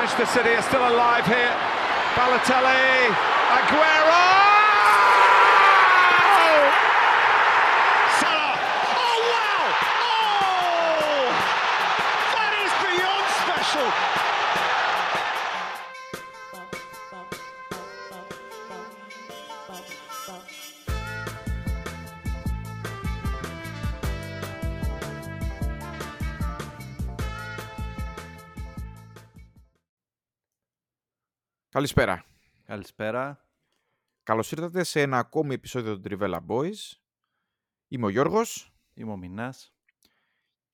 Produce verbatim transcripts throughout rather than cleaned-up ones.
Manchester City are still alive here. Balotelli, Aguero! Oh! Salah! Oh wow! Oh! That is beyond special. Καλησπέρα. Καλησπέρα. Καλώς ήρθατε σε ένα ακόμη επεισόδιο των Trivella Boys. Είμαι ο Γιώργος. Είμαι ο Μινάς.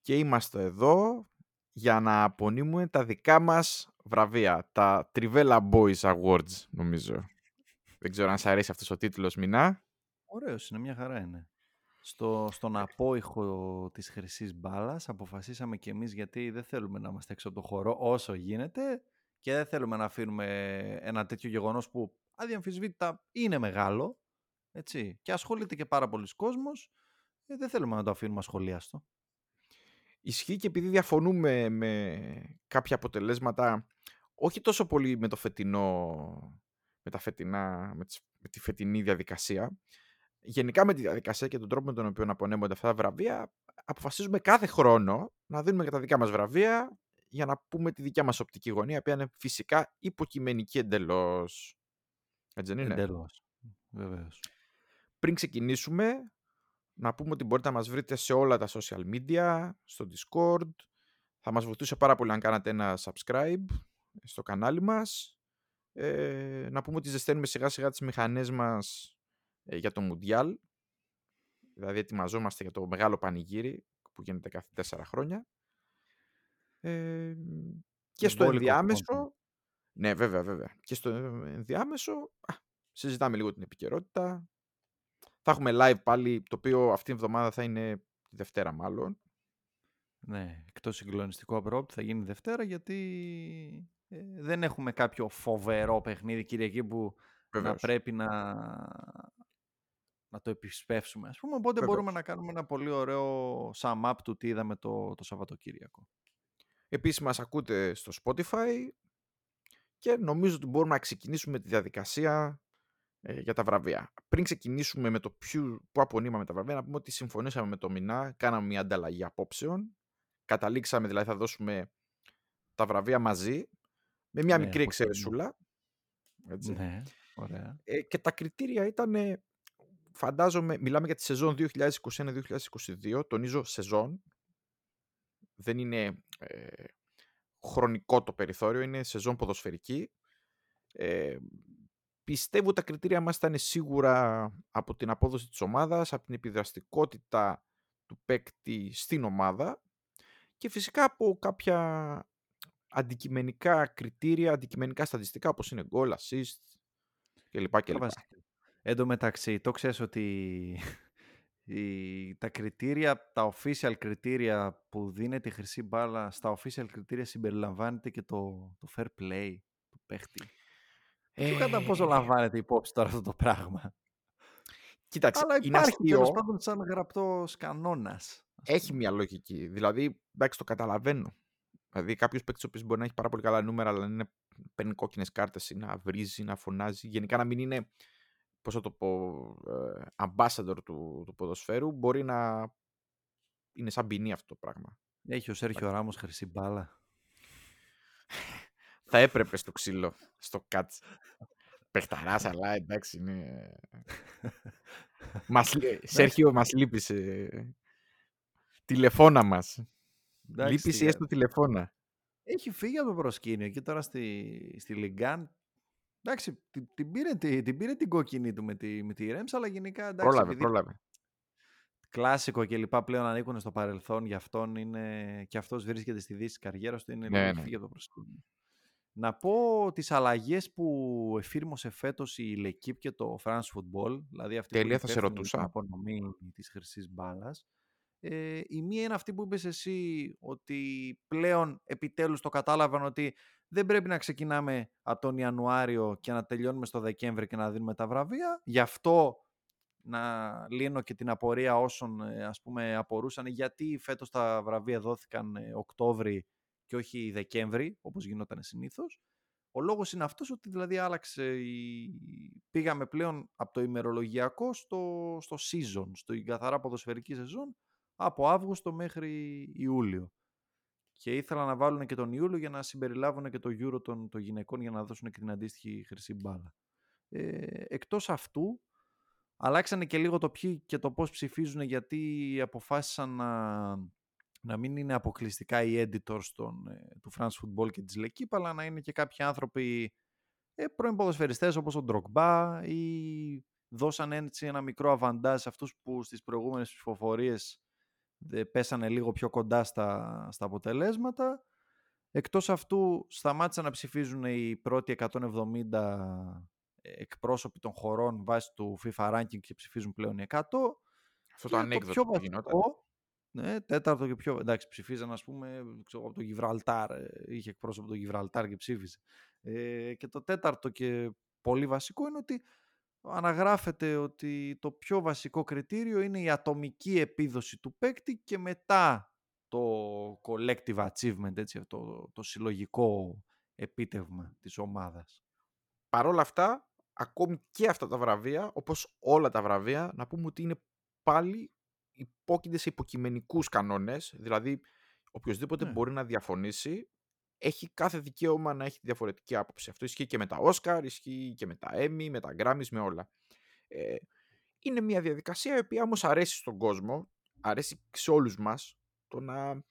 Και είμαστε εδώ για να απονείμουμε τα δικά μας βραβεία. Τα Trivella Boys Awards, νομίζω. Δεν ξέρω αν σας αρέσει αυτός ο τίτλος, Μινά. Ωραίος είναι, μια χαρά είναι. Στο, στον απόϊχο της χρυσής μπάλας αποφασίσαμε κι εμείς, γιατί δεν θέλουμε να είμαστε έξω από το χορό όσο γίνεται. Και δεν θέλουμε να αφήνουμε ένα τέτοιο γεγονός που αδιαμφισβήτητα είναι μεγάλο, έτσι, και ασχολείται και πάρα πολλοί κόσμος, δεν θέλουμε να το αφήνουμε ασχολίαστο. Ισχύει, και επειδή διαφωνούμε με κάποια αποτελέσματα, όχι τόσο πολύ με το φετινό, με, τα φετινά, με τη φετινή διαδικασία, γενικά με τη διαδικασία και τον τρόπο με τον οποίο απονέμονται αυτά τα βραβεία, αποφασίζουμε κάθε χρόνο να δίνουμε και τα δικά μας βραβεία, για να πούμε τη δικιά μας οπτική γωνία, που είναι φυσικά υποκειμενική εντελώς. Έτσι δεν είναι? Εντελώς, βεβαίως. Πριν ξεκινήσουμε, να πούμε ότι μπορείτε να μας βρείτε σε όλα τα social media, στο Discord. Θα μας βοηθούσε πάρα πολύ αν κάνατε ένα subscribe στο κανάλι μας. Ε, να πούμε ότι ζεσταίνουμε σιγά σιγά τις μηχανές μας ε, για το Μουντιάλ. Δηλαδή ετοιμαζόμαστε για το μεγάλο πανηγύρι που γίνεται κάθε τέσσερα χρόνια. Ε, και στο ενδιάμεσο κόσμο. Ναι, βέβαια, βέβαια. Και στο ενδιάμεσο α, συζητάμε λίγο την επικαιρότητα. Θα έχουμε live πάλι, το οποίο αυτήν την εβδομάδα θα είναι τη Δευτέρα μάλλον. Ναι, εκτός συγκλονιστικό απρόπτου θα γίνει Δευτέρα, γιατί ε, δεν έχουμε κάποιο φοβερό παιχνίδι Κυριακή που βεβαίως να πρέπει να, να το επισπεύσουμε, ας πούμε. Οπότε βεβαίως μπορούμε να κάνουμε ένα πολύ ωραίο sum up του τι είδαμε το, το Σαββατοκύριακο. Επίσης μας ακούτε στο Spotify και νομίζω ότι μπορούμε να ξεκινήσουμε τη διαδικασία ε, για τα βραβεία. Πριν ξεκινήσουμε με το ποιου, που απονείμαμε τα βραβεία, να πούμε ότι συμφωνήσαμε με το Μινά, κάναμε μια ανταλλαγή απόψεων. Καταλήξαμε, δηλαδή θα δώσουμε τα βραβεία μαζί, με μια ναι, μικρή εξαιρεσούλα. Έτσι. Ναι, ωραία. Ε, και τα κριτήρια ήταν, φαντάζομαι, μιλάμε για τη σεζόν είκοσι είκοσι ένα είκοσι είκοσι δύο, τονίζω σεζόν. Δεν είναι ε, χρονικό το περιθώριο, είναι σεζόν ποδοσφαιρική. Ε, πιστεύω τα κριτήρια μας ήταν σίγουρα από την απόδοση της ομάδας, από την επιδραστικότητα του παίκτη στην ομάδα και φυσικά από κάποια αντικειμενικά κριτήρια, αντικειμενικά στατιστικά όπως είναι goal, assist κλπ. κλπ. Εν τω μεταξύ, το ξέρεις ότι... Η, τα κριτήρια, τα official κριτήρια που δίνεται η χρυσή μπάλα, στα official κριτήρια συμπεριλαμβάνεται και το, το fair play του παίχτη. Ε... Και κατά πόσο λαμβάνεται υπόψη τώρα αυτό το πράγμα? Κοίταξε, αλλά υπάρχει τέλος πάντων σαν γραπτός κανόνας. Έχει μια λογική. Δηλαδή, εντάξει, το καταλαβαίνω. Δηλαδή, κάποιος παίκτης μπορεί να έχει πάρα πολύ καλά νούμερα, αλλά να παίρνει κόκκινες κάρτες ή να βρίζει, να φωνάζει. Γενικά να μην είναι, πώς θα το πω, ambassador του, του ποδοσφαίρου, μπορεί να είναι σαν ποινή αυτό το πράγμα. Έχει ο Σέρχιο Ράμος χρυσή μπάλα. Θα έπρεπε στο ξύλο, στο κάτς. Πεχταράς, αλλά εντάξει, είναι... μας, Σέρχιο, μας λείπησε. Τηλεφώνα μας. Εντάξει, λείπησε έστω τηλεφώνα. Έχει φύγει από το προσκήνιο και τώρα στη, στη Λιγκάν. Εντάξει, την πήρε, την πήρε την κόκκινη του με τη, με τη Ρέμς, αλλά γενικά... Εντάξει, πρόλαβε, επειδή... πρόλαβε. Κλάσικο και λοιπά πλέον ανήκουν στο παρελθόν, γι' αυτόν είναι... και αυτός βρίσκεται στη δύση της καριέρας του, είναι ναι, λίγο φύγει από το προσκήνιο. Να πω τις αλλαγές που εφήρμοσε φέτος η Λεκύπ και το France Football, δηλαδή αυτή Τέλεια, που υπέφερε την απονομή της χρυσής μπάλας. Ε, η μία είναι αυτή που είπες εσύ, ότι πλέον επιτέλους το κατάλαβαν ότι δεν πρέπει να ξεκινάμε από τον Ιανουάριο και να τελειώνουμε στο Δεκέμβρη και να δίνουμε τα βραβεία. Γι' αυτό να λύνω και την απορία όσων, ας πούμε, απορούσαν γιατί φέτος τα βραβεία δόθηκαν Οκτώβρη και όχι Δεκέμβρη, όπως γινόταν συνήθως. Ο λόγος είναι αυτός ότι δηλαδή άλλαξε, η... πήγαμε πλέον από το ημερολογιακό στο, στο season, στο καθαρά ποδοσφαιρική σεζόν, από Αύγουστο μέχρι Ιούλιο. Και ήθελα να βάλουν και τον Ιούλιο για να συμπεριλάβουν και το Euro των, των γυναικών για να δώσουν και την αντίστοιχη χρυσή μπάλα. Ε, εκτός αυτού, αλλάξανε και λίγο το ποιοι και το πώς ψηφίζουν, γιατί αποφάσισαν να, να μην είναι αποκλειστικά οι editors των, του France Football και της L'Equipe, αλλά να είναι και κάποιοι άνθρωποι ε, πρώην ποδοσφαιριστές όπως ο Ντρογκμπά, ή δώσαν έτσι ένα μικρό αβαντάζ σε αυτούς που στις προηγούμενες ψηφοφορίες πέσανε λίγο πιο κοντά στα, στα αποτελέσματα. Εκτός αυτού σταμάτησαν να ψηφίζουν οι πρώτοι εκατόν εβδομήντα εκπρόσωποι των χωρών βάσει του FIFA ranking και ψηφίζουν πλέον εκατό. Αυτό και το ανέκδοτο που γινόταν. Ναι, τέταρτο και πιο... Εντάξει, ψηφίζαν ας πούμε ξέρω, από το Γιβραλτάρ, είχε εκπρόσωπο το Γιβραλτάρ και ψήφιζε. Ε, και το τέταρτο και πολύ βασικό είναι ότι αναγράφεται ότι το πιο βασικό κριτήριο είναι η ατομική επίδοση του παίκτη και μετά το collective achievement, έτσι, το, το συλλογικό επίτευγμα της ομάδας. Παρ' όλα αυτά, ακόμη και αυτά τα βραβεία, όπως όλα τα βραβεία, να πούμε ότι είναι πάλι υπόκεινται σε υποκειμενικούς κανόνες, δηλαδή οποιοσδήποτε ναι. μπορεί να διαφωνήσει, έχει κάθε δικαίωμα να έχει διαφορετική άποψη. Αυτό ισχύει και με τα Όσκαρ, ισχύει και με τα Emmy, με τα Grammys, με όλα. Ε, είναι μια διαδικασία η οποία όμως αρέσει στον κόσμο, αρέσει σε όλους μας, το να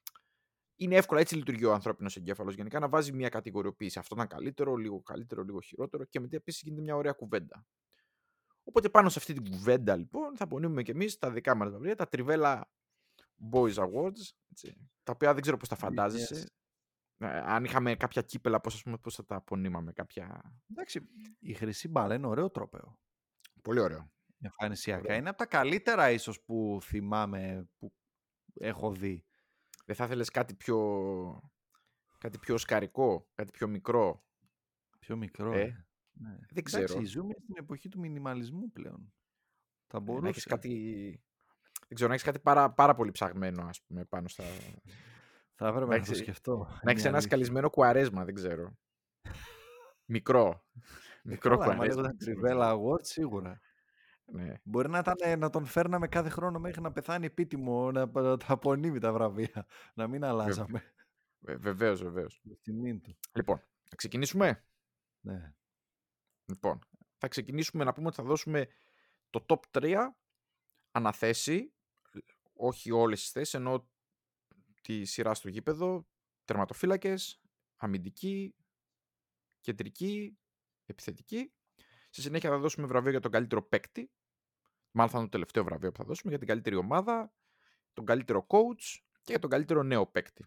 είναι εύκολα, έτσι λειτουργεί ο ανθρώπινος εγκέφαλος γενικά, να βάζει μια κατηγοριοποίηση. Αυτό ήταν καλύτερο, λίγο καλύτερο, λίγο χειρότερο, και μετά επίσης γίνεται μια ωραία κουβέντα. Οπότε πάνω σε αυτή την κουβέντα λοιπόν θα απονείμουμε και εμείς τα δικά μας βραβεία, τα Trivella Boys Awards, έτσι, τα οποία δεν ξέρω πώς τα φαντάζεσαι. Yes. Ε, αν είχαμε κάποια κύπελα, πώς, πούμε, πώς θα τα απονείμαμε, κάποια... Εντάξει, η χρυσή μπάλα είναι ωραίο τρόπαιο. Πολύ ωραίο. Εμφανισιακά. Είναι από τα καλύτερα ίσως που θυμάμαι, που έχω δει. Δεν θα ήθελες κάτι πιο... κάτι πιο οσκαρικό, κάτι πιο μικρό. Πιο μικρό, ε. ε. Ναι. Δεν ξέρω. Εντάξει, ζούμε στην εποχή του μινιμαλισμού πλέον. Θα μπορούσε. Να έχεις κάτι... Δεν ξέρω, να έχεις κάτι πάρα, πάρα πολύ ψαγμένο, ας πούμε, πάνω στα... Θα έπρεπε να, να το σκεφτώ. Να έχεις ένα σκαλισμένο κουαρέσμα, δεν ξέρω. Μικρό. Μικρό κουαρέσμα. Αν Trivella Awards, σίγουρα. Ναι. Μπορεί να, ήταν, να τον φέρναμε κάθε χρόνο μέχρι να πεθάνει επίτιμο, να τα απονείμει τα βραβεία. Να μην αλλάζαμε. Βεβαίως, βεβαίως. Λοιπόν, θα ξεκινήσουμε. Ναι. Λοιπόν, θα ξεκινήσουμε να πούμε ότι θα δώσουμε το top τρία αναθέσει. Όχι όλες τις θέσεις, ενώ τη σειρά στο γήπεδο, τερματοφύλακες, αμυντική, κεντρική, επιθετική. Στη συνέχεια θα δώσουμε βραβείο για τον καλύτερο παίκτη, μάλλον θα είναι το τελευταίο βραβείο που θα δώσουμε, για την καλύτερη ομάδα, τον καλύτερο coach και για τον καλύτερο νέο παίκτη.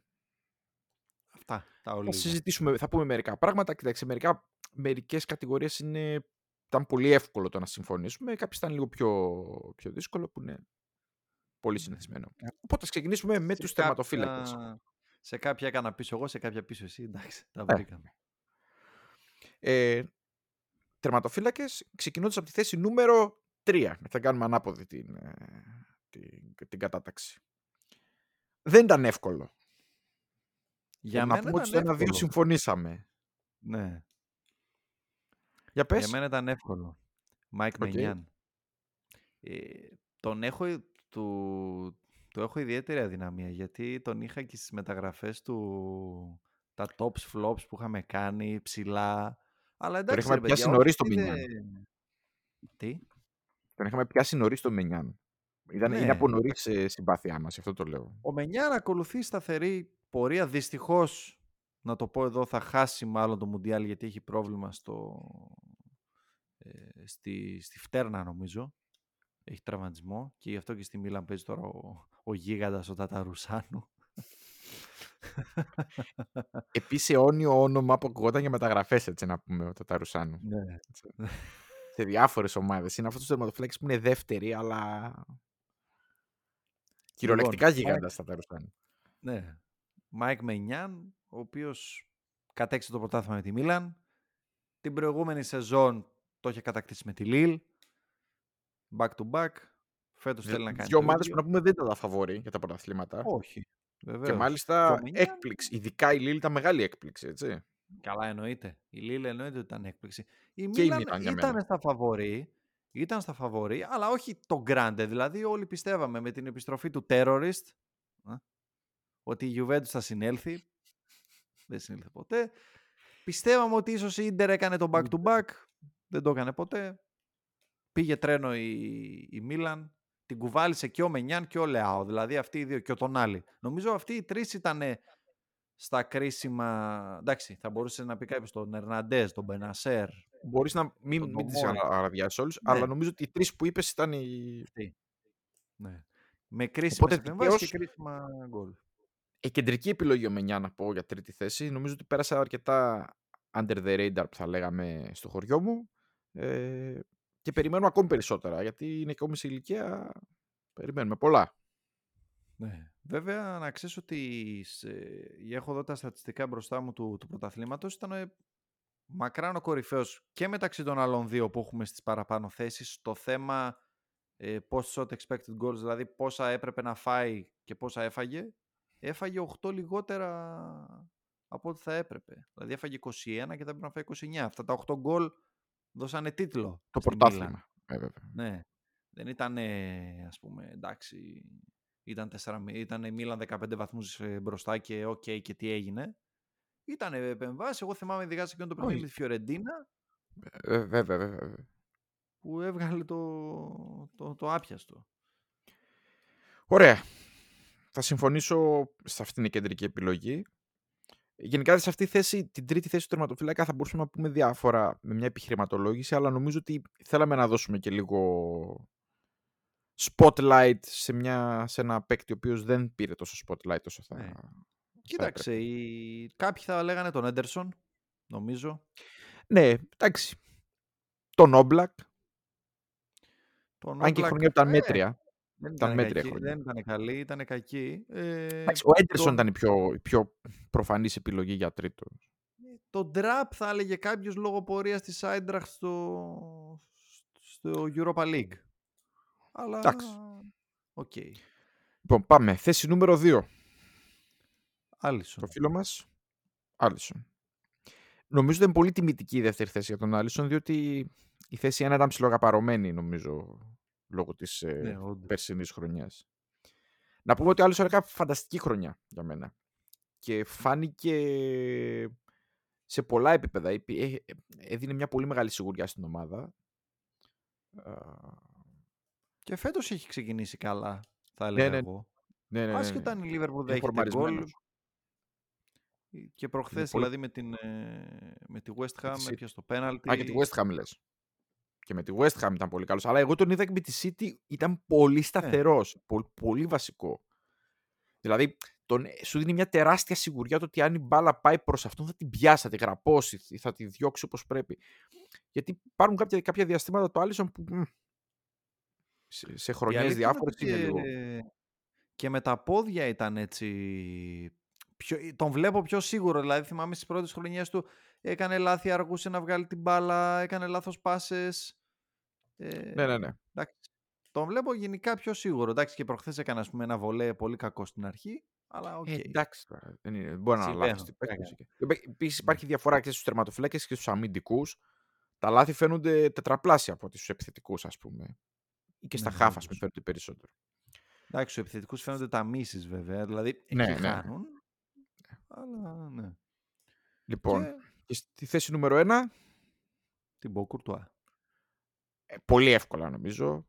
Αυτά τα όλα. Θα συζητήσουμε, θα πούμε μερικά πράγματα. Κοιτάξτε, μερικά, μερικές κατηγορίες είναι, ήταν πολύ εύκολο το να συμφωνήσουμε, κάποιες ήταν λίγο πιο, πιο δύσκολο που είναι... Πολύ συνηθισμένο. Οπότε θα ξεκινήσουμε με τους τερματοφύλακες. Σε κάποια έκανα πίσω εγώ, σε κάποια πίσω εσύ. Εντάξει, τα βρήκαμε. Ε, τερματοφύλακες, ξεκινώντας από τη θέση νούμερο τρία. Θα κάνουμε ανάποδη την, την, την κατάταξη. Δεν ήταν εύκολο. Για να πούμε ότι ένα δύο συμφωνήσαμε. Ναι. Για πες. Για μένα ήταν εύκολο. Μάικ okay. Μενιάν. Ε, τον έχω... Του, του έχω ιδιαίτερη αδυναμία, γιατί τον είχα και στις μεταγραφές του, τα tops flops που είχαμε κάνει ψηλά, αλλά εντάξει, τον είχαμε ρε, πιάσει νωρίς το Μενιάν. Τι? Τον είχαμε πιάσει νωρίς το Μενιάν. Ήταν, ναι. Είναι από νωρίς ε, συμπάθειά μας, αυτό το λέω. Ο Μενιάν ακολουθεί σταθερή πορεία, δυστυχώς να το πω εδώ θα χάσει μάλλον το Μουντιάλ, γιατί έχει πρόβλημα στο, ε, στη, στη φτέρνα νομίζω. Έχει τραυματισμό και γι' αυτό και στη Μίλαν παίζει τώρα ο, ο γίγαντας, ο Ταταρουσάνου. Επίσης αιώνιο όνομα που ακουγόταν για μεταγραφές, έτσι να πούμε, ο Ταταρουσάνου. Ναι. Σε διάφορες ομάδες. Είναι αυτός τους τερματοφύλακες που είναι δεύτεροι, αλλά κυριολεκτικά λοιπόν, γίγαντας Ταταρουσάνου. Ναι. Μάικ Μενιάν, ο οποίος κατέκτησε το πρωτάθλημα με τη Μίλαν. Την προηγούμενη σεζόν το είχε κατακτήσει με τη Λίλ. Back to back, φέτος θέλει να κάνει. Δύο ομάδες που να πούμε δεν ήταν τα φαβόρη για τα πρωταθλήματα. Όχι. Βεβαίως. Και μάλιστα και έκπληξη. Ειδικά η Λίλη ήταν μεγάλη έκπληξη, έτσι. Καλά, εννοείται. Η Λίλη εννοείται ότι ήταν έκπληξη. Η Μίλαν ήταν, ήταν στα φαβορί. Ήταν στα φαβορί, αλλά όχι το γκράντε. Δηλαδή, όλοι πιστεύαμε με την επιστροφή του Terrorist α, ότι η Juventus θα συνέλθει. Δεν συνήλθε ποτέ. Πιστεύαμε ότι ίσως η Ίντερ έκανε το back-to-back. Δεν το έκανε ποτέ. Πήγε τρένο η Μίλαν. Την κουβάλισε και ο Μενιάν και ο Λεάο. Δηλαδή αυτοί οι δύο και ο Τονάλι. Νομίζω αυτοί οι τρεις ήταν στα κρίσιμα. Εντάξει, θα μπορούσε να πει κάποιος τον Ερναντές, τον Μπενασέρ. Μπορείς να μην, μην τις αραβιάσεις όλους, ναι. Αλλά νομίζω ότι οι τρεις που είπες ήταν οι. Ναι. Με κρίσιμες επεμβάσεις και κρίσιμα γκολ. Η κεντρική επιλογή ο Μενιάν, να πω για τρίτη θέση. Νομίζω ότι πέρασα αρκετά under the radar που θα λέγαμε στο χωριό μου. Ε, και περιμένω ακόμη περισσότερα, γιατί είναι ακόμη σε ηλικία. Περιμένουμε πολλά. Ναι. Βέβαια, να ξέρεις ότι σε... έχω εδώ τα στατιστικά μπροστά μου του, του πρωταθλήματος. Ήταν μακράν ο κορυφαίος και μεταξύ των άλλων δύο που έχουμε στις παραπάνω θέσεις στο θέμα ε, post-shot expected goals, δηλαδή πόσα έπρεπε να φάει και πόσα έφαγε. Έφαγε οκτώ λιγότερα από ό,τι θα έπρεπε. Δηλαδή έφαγε είκοσι ένα και θα έπρεπε να φάει είκοσι εννέα. Αυτά τα οκτώ γκολ δώσανε τίτλο. Το πρωτάθλημα. Ε, ναι. Δεν ήταν, ας πούμε, εντάξει, ήταν, τέσσερα, ήταν Μίλαν δεκαπέντε βαθμούς μπροστά και οκ, okay, και τι έγινε. Ήταν επεμβάσεις. Εγώ θυμάμαι ειδικά σε εκείνο το παιχνίδι με τη Φιωρεντίνα. Ε, βέβαια, βέβαια. Που έβγαλε το, το, το άπιαστο. Ωραία. Θα συμφωνήσω σε αυτήν την κεντρική επιλογή. Γενικά σε αυτή τη θέση, την τρίτη θέση του τερματοφύλακα, θα μπορούσαμε να πούμε διάφορα με μια επιχειρηματολόγηση, αλλά νομίζω ότι θέλαμε να δώσουμε και λίγο spotlight σε, μια, σε ένα παίκτη ο οποίος δεν πήρε τόσο spotlight όσο θα. Ε, θα κοίταξε, οι... κάποιοι θα λέγανε τον Έντερσον, νομίζω. Ναι, εντάξει. Τον Όμπλακ. Αν και η χρονιά ήταν μέτρια. Δεν ήταν, μέτρια δεν ήταν καλή, ήταν κακή. Ε, ο Έντερσον το... ήταν η πιο, η πιο προφανής επιλογή για τρίτο. Το ντραπ θα έλεγε κάποιος λόγω πορείας της Άιντραχτ στο... στο Europa League. Αλλά... εντάξει. Okay. Λοιπόν, πάμε. Θέση νούμερο δύο. Άλισον. Το φίλο μας. Άλισον. Νομίζω ότι είναι πολύ τιμητική η δεύτερη θέση για τον Άλισον, διότι η θέση ένα ήταν ψιλοκαπαρωμένη, νομίζω, λόγω της ναι, περσινής χρονιάς. Να πούμε ότι ο Άλισον έκανε φανταστική χρονιά για μένα. Και φάνηκε σε πολλά επίπεδα. Έδινε μια πολύ μεγάλη σιγουριά στην ομάδα. Και φέτος έχει ξεκινήσει καλά, θα έλεγα ναι, εγώ. Ναι, ναι, ναι, ναι. Άσχετα αν η Λίβερπουλ δέχεται γκολ. Και προχθές πολύ... δηλαδή με, την, με τη West Ham έπιασε το πέναλτι. Α, και τη West Ham λες. Και με τη West Ham ήταν πολύ καλός. Αλλά εγώ τον είδα και με τη City ήταν πολύ σταθερός. Yeah. Πολύ, πολύ βασικό. Δηλαδή, τον, σου δίνει μια τεράστια σιγουριά το ότι αν η μπάλα πάει προς αυτόν θα την πιάσει, θα τη γραπώσει, θα τη διώξει όπως πρέπει. Γιατί υπάρχουν κάποια, κάποια διαστήματα το Άλισον που μ, σε, σε χρονιές διάφορες και, λίγο... και με τα πόδια ήταν έτσι... Πιο, τον βλέπω πιο σίγουρο. Δηλαδή, θυμάμαι στις πρώτες χρονιές του έκανε λάθη, αργούσε να βγάλει την μπάλα, έκανε λάθος πάσες. Ε, ναι, ναι, ναι. Εντάξει, τον βλέπω γενικά πιο σίγουρο. Εντάξει, και προχθές έκανε ας πούμε, ένα βολέ πολύ κακό στην αρχή, αλλά οκ. Okay. Ε, εντάξει, δεν είναι, μπορεί να αλλάξει την παίκτη. Επίσης, υπάρχει διαφορά και στους τερματοφυλάκες και στους αμυντικούς. Τα λάθη φαίνονται τετραπλάσια από τους επιθετικούς, ας πούμε. Ή και στα ναι, χάφα που φαίνονται περισσότερο. Εντάξει, στους επιθετικούς φαίνονται τα μίσεις, βέβαια. Δηλαδή, ναι, εκεί ναι. Χάνουν. Αλλά, ναι. Λοιπόν, και... και στη θέση νούμερο ένα την πω Κουρτουά. Ε, πολύ εύκολα νομίζω.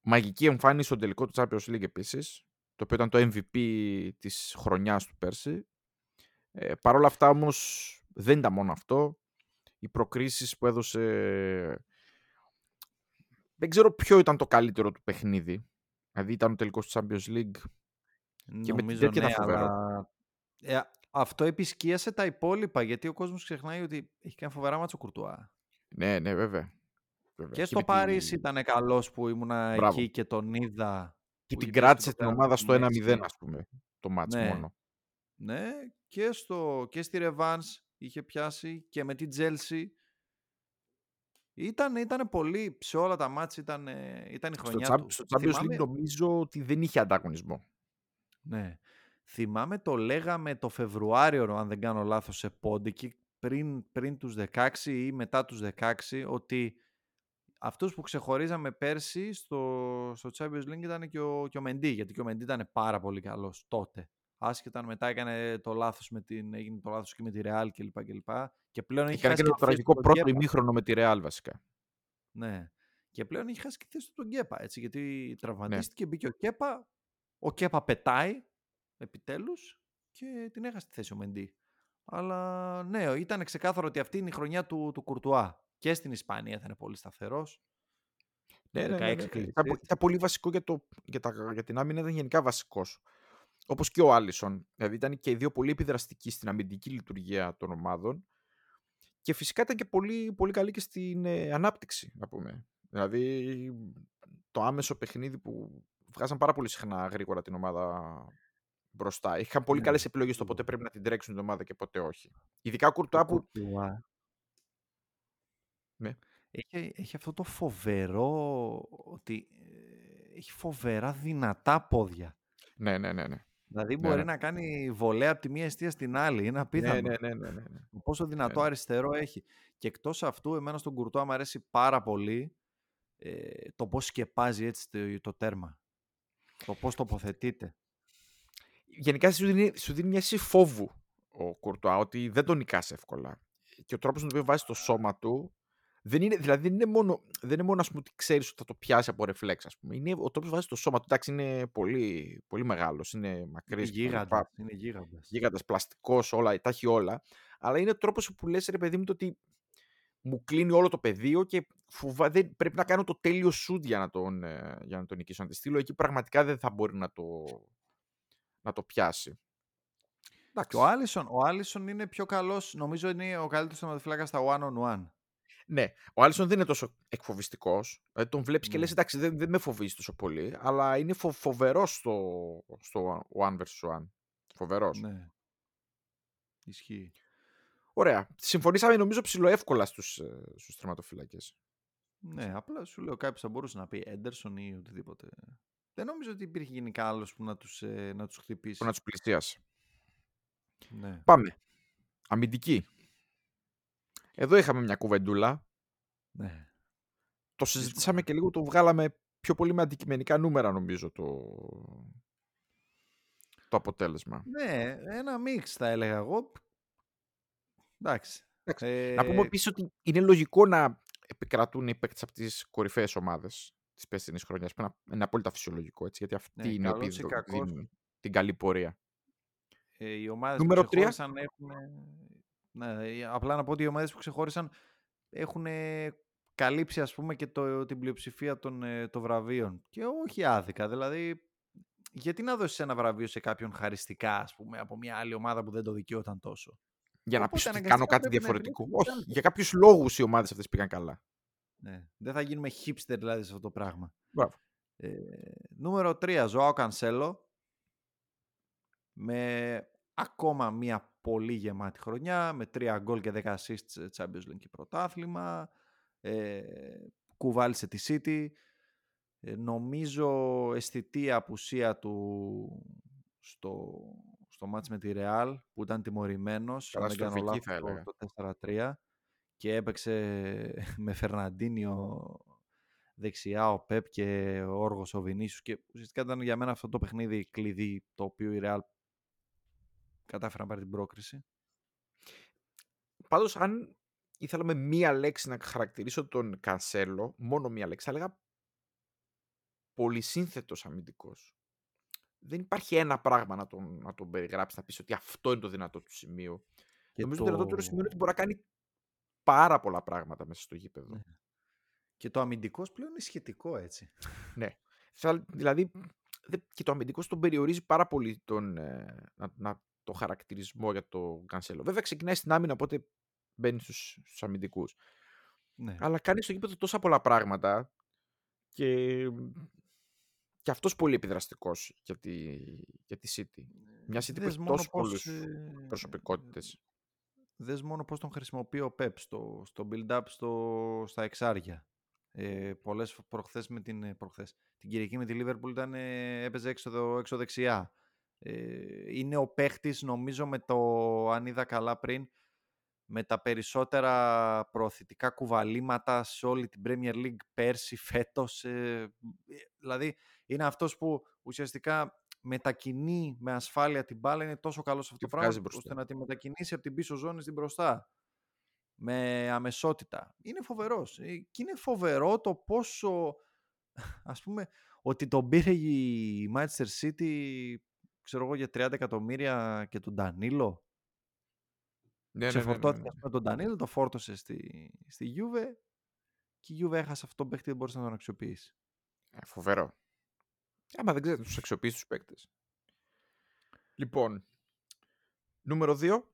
Μαγική εμφάνιση στον τελικό του Champions League επίσης, το οποίο ήταν το εμ βι πι της χρονιάς του πέρσι. Ε, Παρ' όλα αυτά όμως δεν ήταν μόνο αυτό. Οι προκρίσεις που έδωσε... Δεν ξέρω ποιο ήταν το καλύτερο του παιχνίδι. Δηλαδή ήταν ο τελικός του Champions League. Νομίζω, και με την τέτοια ναι, ήταν φοβερό. Αλλά... Ε, αυτό επισκίασε τα υπόλοιπα, γιατί ο κόσμος ξεχνάει ότι έχει κάνει φοβερά μάτσο Κουρτουά. Ναι, ναι, βέβαια. βέβαια. Και στο Παρίσι την... ήταν καλός που ήμουνα Μπράβο. Εκεί και τον είδα. Και την κράτησε την ομάδα στο ένα μηδέν, ας πούμε, το μάτσο ναι. μόνο. Ναι, και, στο... και στη Ρεβάνς είχε πιάσει και με την Τζέλσι. Ήταν, ήταν πολύ, σε όλα τα μάτς ήταν, ήταν η χρονιά στο του. Στο Champions League νομίζω ότι δεν είχε ανταγωνισμό. Ναι. Θυμάμαι το λέγαμε το Φεβρουάριο, αν δεν κάνω λάθος, σε πόντικη, πριν, πριν τους δεκαέξι ή μετά τους δεκαέξι, ότι αυτούς που ξεχωρίζαμε πέρσι στο, στο Champions League ήταν και ο, και ο Mendy, γιατί και ο Mendy ήταν πάρα πολύ καλός τότε. Άσχετα αν μετά έκανε το λάθος με την, έγινε το λάθος και με τη Real κλπ. κλπ. Και πλέον είχε χάσει και το τραγικό πρώτο ημίχρονο με τη Real βασικά. Ναι. Και πλέον είχε χάσει και θέση του τον Κέπα, έτσι, γιατί τραυματίστηκε, ναι. Μπήκε ο Κέπα, ο Κέπα πετάει επιτέλους και την έχασε τη θέση ο Mendy. Αλλά ναι, ήταν ξεκάθαρο ότι αυτή είναι η χρονιά του, του Κουρτουά. Και στην Ισπανία ήταν πολύ σταθερός. Ναι, ναι, ναι, ναι. Ήταν πολύ βασικό για, το, για, τα, για την άμυνα, ήταν γενικά βασικός. Όπως και ο Άλισον. Δηλαδή ήταν και οι δύο πολύ επιδραστικοί στην αμυντική λειτουργία των ομάδων. Και φυσικά ήταν και πολύ, πολύ καλή και στην ε, ανάπτυξη, να πούμε. Δηλαδή το άμεσο παιχνίδι που βγάζαν πάρα πολύ συχνά γρήγορα την ομάδα μπροστά. Είχαν πολύ, ναι, καλές επιλογές το πότε πρέπει να την τρέξουν την ομάδα και πότε όχι. Ειδικά ο Κουρτουά που... Ναι. Έχει, έχει αυτό το φοβερό ότι έχει φοβερά δυνατά πόδια. Ναι, ναι, ναι. ναι. Δηλαδή μπορεί, ναι, ναι, να κάνει βολέα από τη μία εστία στην άλλη. Είναι απίθανο. Ναι, ναι, ναι, ναι, ναι. Πόσο δυνατό, ναι, ναι, αριστερό έχει. Και εκτός αυτού, εμένα στον Κουρτουά μου αρέσει πάρα πολύ ε, το πώς σκεπάζει έτσι το, το τέρμα. Το πώς τοποθετείται. Γενικά σου δίνει, σου δίνει μια αίσθηση φόβου ο Κουρτουά, ότι δεν τον νικάς εύκολα. Και ο τρόπος με τον οποίο βάζει το σώμα του. Δεν είναι, δηλαδή δεν είναι μόνο, δεν είναι μόνο ας πούμε, ότι ξέρεις ότι θα το πιάσει από ρεφλέξ, ας πούμε. Είναι ο τρόπος που βάζει το σώμα του. Εντάξει, είναι πολύ, πολύ μεγάλος, είναι μακρύς. Είναι γίγαντας. Είναι γίγαντας. γίγαντας, πλαστικός, όλα, τα έχει όλα. Αλλά είναι ο τρόπος που λες, ρε παιδί μου, το ότι μου κλείνει όλο το πεδίο και φοβά, δεν, πρέπει να κάνω το τέλειο σουτ για να τον, για να τον νικήσω. Να τη στείλω εκεί, πραγματικά δεν θα μπορεί να το, να το πιάσει. Εντάξει. Ο Άλισον είναι πιο καλός, νομίζω είναι ο καλύτερος θεματοφυλάκας στα one-on-one. Ναι, ο Άλισον δεν είναι τόσο εκφοβιστικός. Τον βλέπεις, ναι, και λες εντάξει, δεν, δεν με φοβίζει τόσο πολύ, αλλά είναι φο, φοβερός στο, στο one versus one. Φοβερός. Ναι. Ισχύει. Ωραία. Συμφωνήσαμε νομίζω ψιλοεύκολα στους, στους τερματοφυλάκες. Ναι, απλά σου λέω κάποιος θα μπορούσε να πει Έντερσον ή οτιδήποτε. Δεν νομίζω ότι υπήρχε γενικά άλλος που να τους, να τους χτυπήσει. Που να τους πλησιάσει. Ναι. Πάμε. Αμυντική. Εδώ είχαμε μια κουβεντούλα, ναι, το συζητήσαμε και λίγο, το βγάλαμε πιο πολύ με αντικειμενικά νούμερα νομίζω το, το αποτέλεσμα. Ναι, ένα μίξ θα έλεγα εγώ. Εντάξει. Εντάξει. Ε... Να πούμε επίσης ότι είναι λογικό να επικρατούν οι παίκτες από τις κορυφαίες ομάδες της πέστινης χρονιάς. Είναι απόλυτα φυσιολογικό, έτσι, γιατί αυτή, ναι, είναι η δίνει την καλή πορεία. Ε, οι ομάδες νούμερο που ξεχώρισαν έχουν... Ναι, απλά να πω ότι οι ομάδες που ξεχώρισαν έχουν καλύψει ας πούμε και το, την πλειοψηφία των, των βραβείων και όχι άδικα, δηλαδή γιατί να δώσεις ένα βραβείο σε κάποιον χαριστικά ας πούμε από μια άλλη ομάδα που δεν το δικαιόταν τόσο. Για να πεις ότι κάνω κάτι διαφορετικό. Όχι, για κάποιους λόγους οι ομάδες αυτές πήγαν καλά. Ναι, δεν θα γίνουμε hipster δηλαδή σε αυτό το πράγμα. Ε, νούμερο τρία, Ζωάο Κανσέλο, με ακόμα μια πολύ γεμάτη χρονιά, με τρία γκολ και δέκα assists Champions League και πρωτάθλημα. Ε, κουβάλισε τη City. Ε, νομίζω αισθητή απουσία του στο, στο μάτς με τη Real, που ήταν τιμωρημένος. Καταστροφική θα έλεγα. Το τέσσερα τρία και έπαιξε με Φερναντίνιο δεξιά ο Pep και ο Όργος ο Βινίσιους και ουσιαστικά ήταν για μένα αυτό το παιχνίδι κλειδί το οποίο η Real κατάφερα να πάρει την πρόκριση. Πάντως, αν ήθελα με μία λέξη να χαρακτηρίσω τον Κανσέλο, μόνο μία λέξη, θα έλεγα πολυσύνθετος αμυντικός. Δεν υπάρχει ένα πράγμα να τον, να τον περιγράψει, να πεις ότι αυτό είναι το δυνατό του σημείο. Και νομίζω το... το δυνατό του σημείο είναι ότι μπορεί να κάνει πάρα πολλά πράγματα μέσα στο γήπεδο. Ναι. Και το αμυντικός πλέον είναι σχετικό, έτσι. Ναι. Δηλαδή, και το αμυντικός τον περιορίζει πάρα πολύ τον, να, να το χαρακτηρισμό για το Κανσέλο. Βέβαια ξεκινάει στην άμυνα, οπότε μπαίνει στους, στους αμυντικούς. Ναι. Αλλά κάνει στο γήπεδο τόσα πολλά πράγματα και, και αυτός πολύ επιδραστικός για τη, για τη City. Μια City που έχει τόσους πολλούς προσωπικότητες. Δες μόνο πώς τον χρησιμοποιεί ο Pep στο, στο build-up στο, στα εξάρια. Ε, πολλές προχθές με την, προχθές, την Κυριακή με τη Liverpool ήταν, έπαιζε έξω, έξω δεξιά. είναι ο παίχτης, νομίζω, με το, αν είδα καλά πριν, με τα περισσότερα προωθητικά κουβαλήματα σε όλη την Premier League πέρσι, φέτος. Ε, δηλαδή είναι αυτός που ουσιαστικά μετακινεί με ασφάλεια την μπάλα, είναι τόσο καλός αυτό το πράγμα, ώστε να τη μετακινήσει από την πίσω ζώνη στην μπροστά. Με αμεσότητα. Είναι φοβερός. Και είναι φοβερό το πόσο, ας πούμε, ότι τον πήρε η Manchester City, ξέρω εγώ, για τριάντα εκατομμύρια και τον Ντανίλο. Ναι, ξεφορτώθηκε, ναι, ναι, ναι, ναι, τον Ντανίλο, το φόρτωσε στη, στη Juve και η Juve έχασε αυτόν τον παίκτη, δεν μπορούσε να τον αξιοποιήσει. Ε, φοβερό. Άμα δεν ξέρετε, τους αξιοποιείς τους παίκτες. Λοιπόν, νούμερο δύο.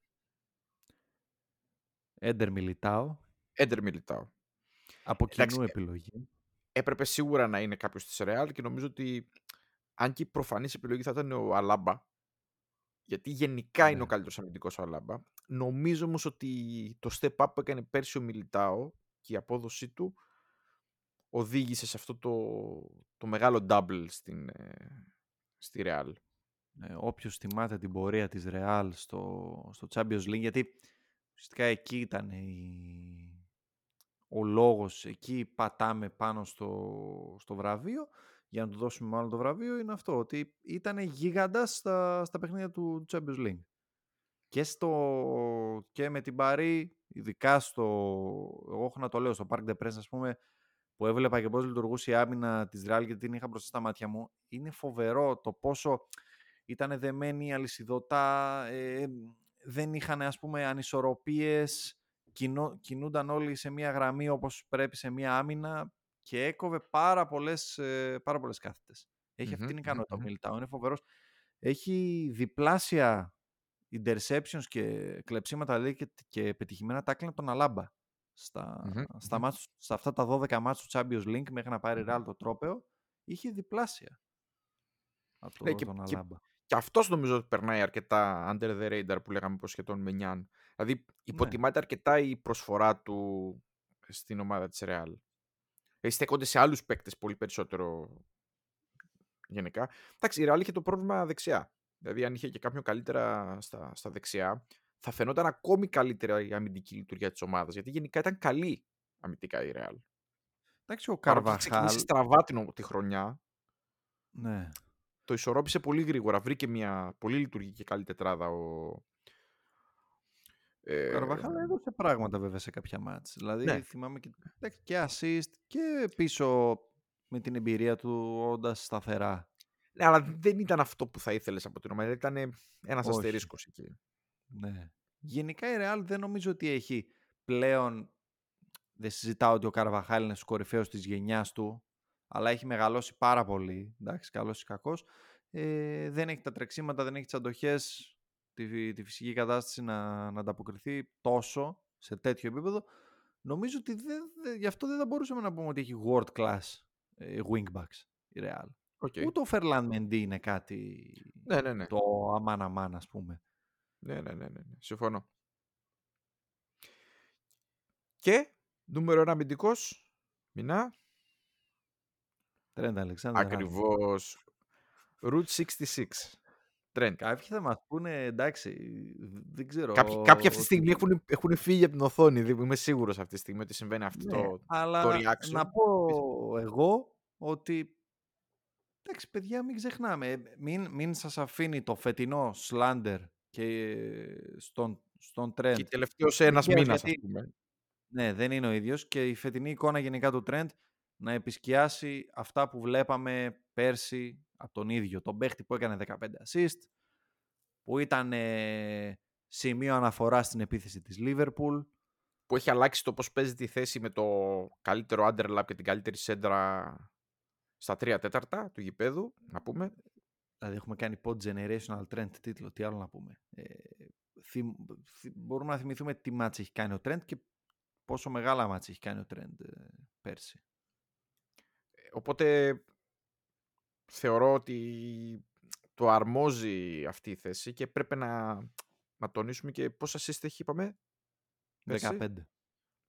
Έντερ Μιλιτάο. Έντερ Μιλιτάο. Από κοινού, εντάξει, επιλογή. Έπρεπε σίγουρα να είναι κάποιος της Ρεάλ και νομίζω ότι, αν και η προφανής επιλογή θα ήταν ο Αλάμπα, γιατί γενικά, ναι, είναι ο καλύτερος αμυντικός ο Αλάμπα, νομίζω όμως ότι το step up που έκανε πέρσι ο Μιλιτάο και η απόδοσή του οδήγησε σε αυτό το, το μεγάλο double στην, στη Ρεάλ. Ναι, όποιος θυμάται την πορεία της Ρεάλ στο, στο Champions League, γιατί ουσιαστικά εκεί ήταν η, ο λόγος, εκεί πατάμε πάνω στο, στο βραβείο, για να του δώσουμε μάλλον το βραβείο, είναι αυτό, ότι ήταν γίγαντας στα, στα παιχνίδια του Champions League. Και, στο, και με την Παρί, ειδικά στο, εγώ έχω να το λέω, στο Parc des Princes, ας πούμε, που έβλεπα και πώς λειτουργούσε η άμυνα της Ρεάλ και την είχα μπροστά στα μάτια μου, είναι φοβερό το πόσο ήταν δεμένη αλυσιδωτά, ε, δεν είχαν, ας πούμε, ανισορροπίες, κινού, κινούνταν όλοι σε μία γραμμή όπως πρέπει σε μία άμυνα και έκοβε πάρα πολλές, πάρα πολλές κάθετες. Έχει mm-hmm, αυτήν την ικανότητα, mm-hmm. Μιλτάω, είναι φοβερός. Έχει διπλάσια interceptions και κλεψίματα, λέει, και, και πετυχημένα τάκλιν από τον Αλάμπα. Στα, mm-hmm. στα, μάτς, στα αυτά τα δώδεκα μάτς του Champions League μέχρι να πάρει Real το τρόπαιο, είχε διπλάσια από το, ναι, τον Αλάμπα. Και, και, και αυτός νομίζω ότι περνάει αρκετά under the radar που λέγαμε προσχετών με Νιάν. Δηλαδή υποτιμάται, ναι, αρκετά η προσφορά του στην ομάδα της Real. Στέκονται σε άλλους παίκτες πολύ περισσότερο γενικά. Εντάξει, η Real είχε το πρόβλημα δεξιά. Δηλαδή αν είχε και κάποιον καλύτερα στα, στα δεξιά, θα φαινόταν ακόμη καλύτερα η αμυντική λειτουργία της ομάδας, γιατί γενικά ήταν καλή αμυντικά η Real. Εντάξει, ο Καρβαχάλ ξεκίνησε στραβά την, τη χρονιά. Ναι. Το ισορρόπησε πολύ γρήγορα. Βρήκε μια πολύ λειτουργική και καλή τετράδα. Ο, ε... ο Καρβαχάλ έδωσε πράγματα βέβαια σε κάποια μάτς. Δηλαδή, ναι, θυμάμαι και, και assist και πίσω με την εμπειρία του όντας σταθερά. Ναι, αλλά δεν ήταν αυτό που θα ήθελες από την ομάδα. Ήταν ένας αστερίσκος εκεί. Ναι. Γενικά η Real δεν νομίζω ότι έχει πλέον, δεν συζητάω ότι ο Καρβαχάλ είναι στους κορυφαίους της γενιάς του, αλλά έχει μεγαλώσει πάρα πολύ, εντάξει, καλός ή κακός, ε, δεν έχει τα τρεξίματα, δεν έχει τις αντοχές, τη, τη φυσική κατάσταση να, να ανταποκριθεί τόσο σε τέτοιο επίπεδο. Νομίζω ότι δεν, δε, γι' αυτό δεν θα μπορούσαμε να πούμε ότι έχει world class ε, wingbacks η Real. Okay. Ούτε ο Φερλάν Mendy είναι κάτι, ναι, ναι, ναι, το αμάν αμάν, ας πούμε. Ναι, ναι, ναι, ναι, συμφωνώ. Και νούμερο ένα αμυντικός, Μινά. Τρέντ Αλεξάνδρ. Ακριβώς. Route εξήντα έξι. Τρέντ. Κάποιοι θα μας πούνε, εντάξει, δεν ξέρω. Κάποιοι, κάποιοι αυτή τη στιγμή έχουν, έχουν φύγει από την οθόνη. Είμαι σίγουρος αυτή τη στιγμή ότι συμβαίνει αυτό, ναι, το, αλλά το reaction. Να πω εγώ ότι, εντάξει, παιδιά, μην ξεχνάμε. Μην, μην σας αφήνει το φετινό slander και στον, στον trend. Και τελευταίος ένας μήνας, ας πούμε. Ναι, δεν είναι ο ίδιος και η φετινή εικόνα γενικά του trend να επισκιάσει αυτά που βλέπαμε πέρσι από τον ίδιο. Τον παίχτη που έκανε δεκαπέντε assist, που ήταν ε, σημείο αναφορά στην επίθεση της Liverpool. Που έχει αλλάξει το πώς παίζει τη θέση με το καλύτερο underlap και την καλύτερη σέντρα στα τρία τέταρτα του γηπέδου, να πούμε. Δηλαδή έχουμε κάνει pod-generational trend τίτλο, τι άλλο να πούμε. Ε, θυ, θυ, μπορούμε να θυμηθούμε τι μάτς έχει κάνει ο trend και πόσο μεγάλα μάτς έχει κάνει ο trend ε, πέρσι. Οπότε θεωρώ ότι το αρμόζει αυτή η θέση και πρέπει να, να τονίσουμε και πόσα σύστοιχη είπαμε. δεκαπέντε.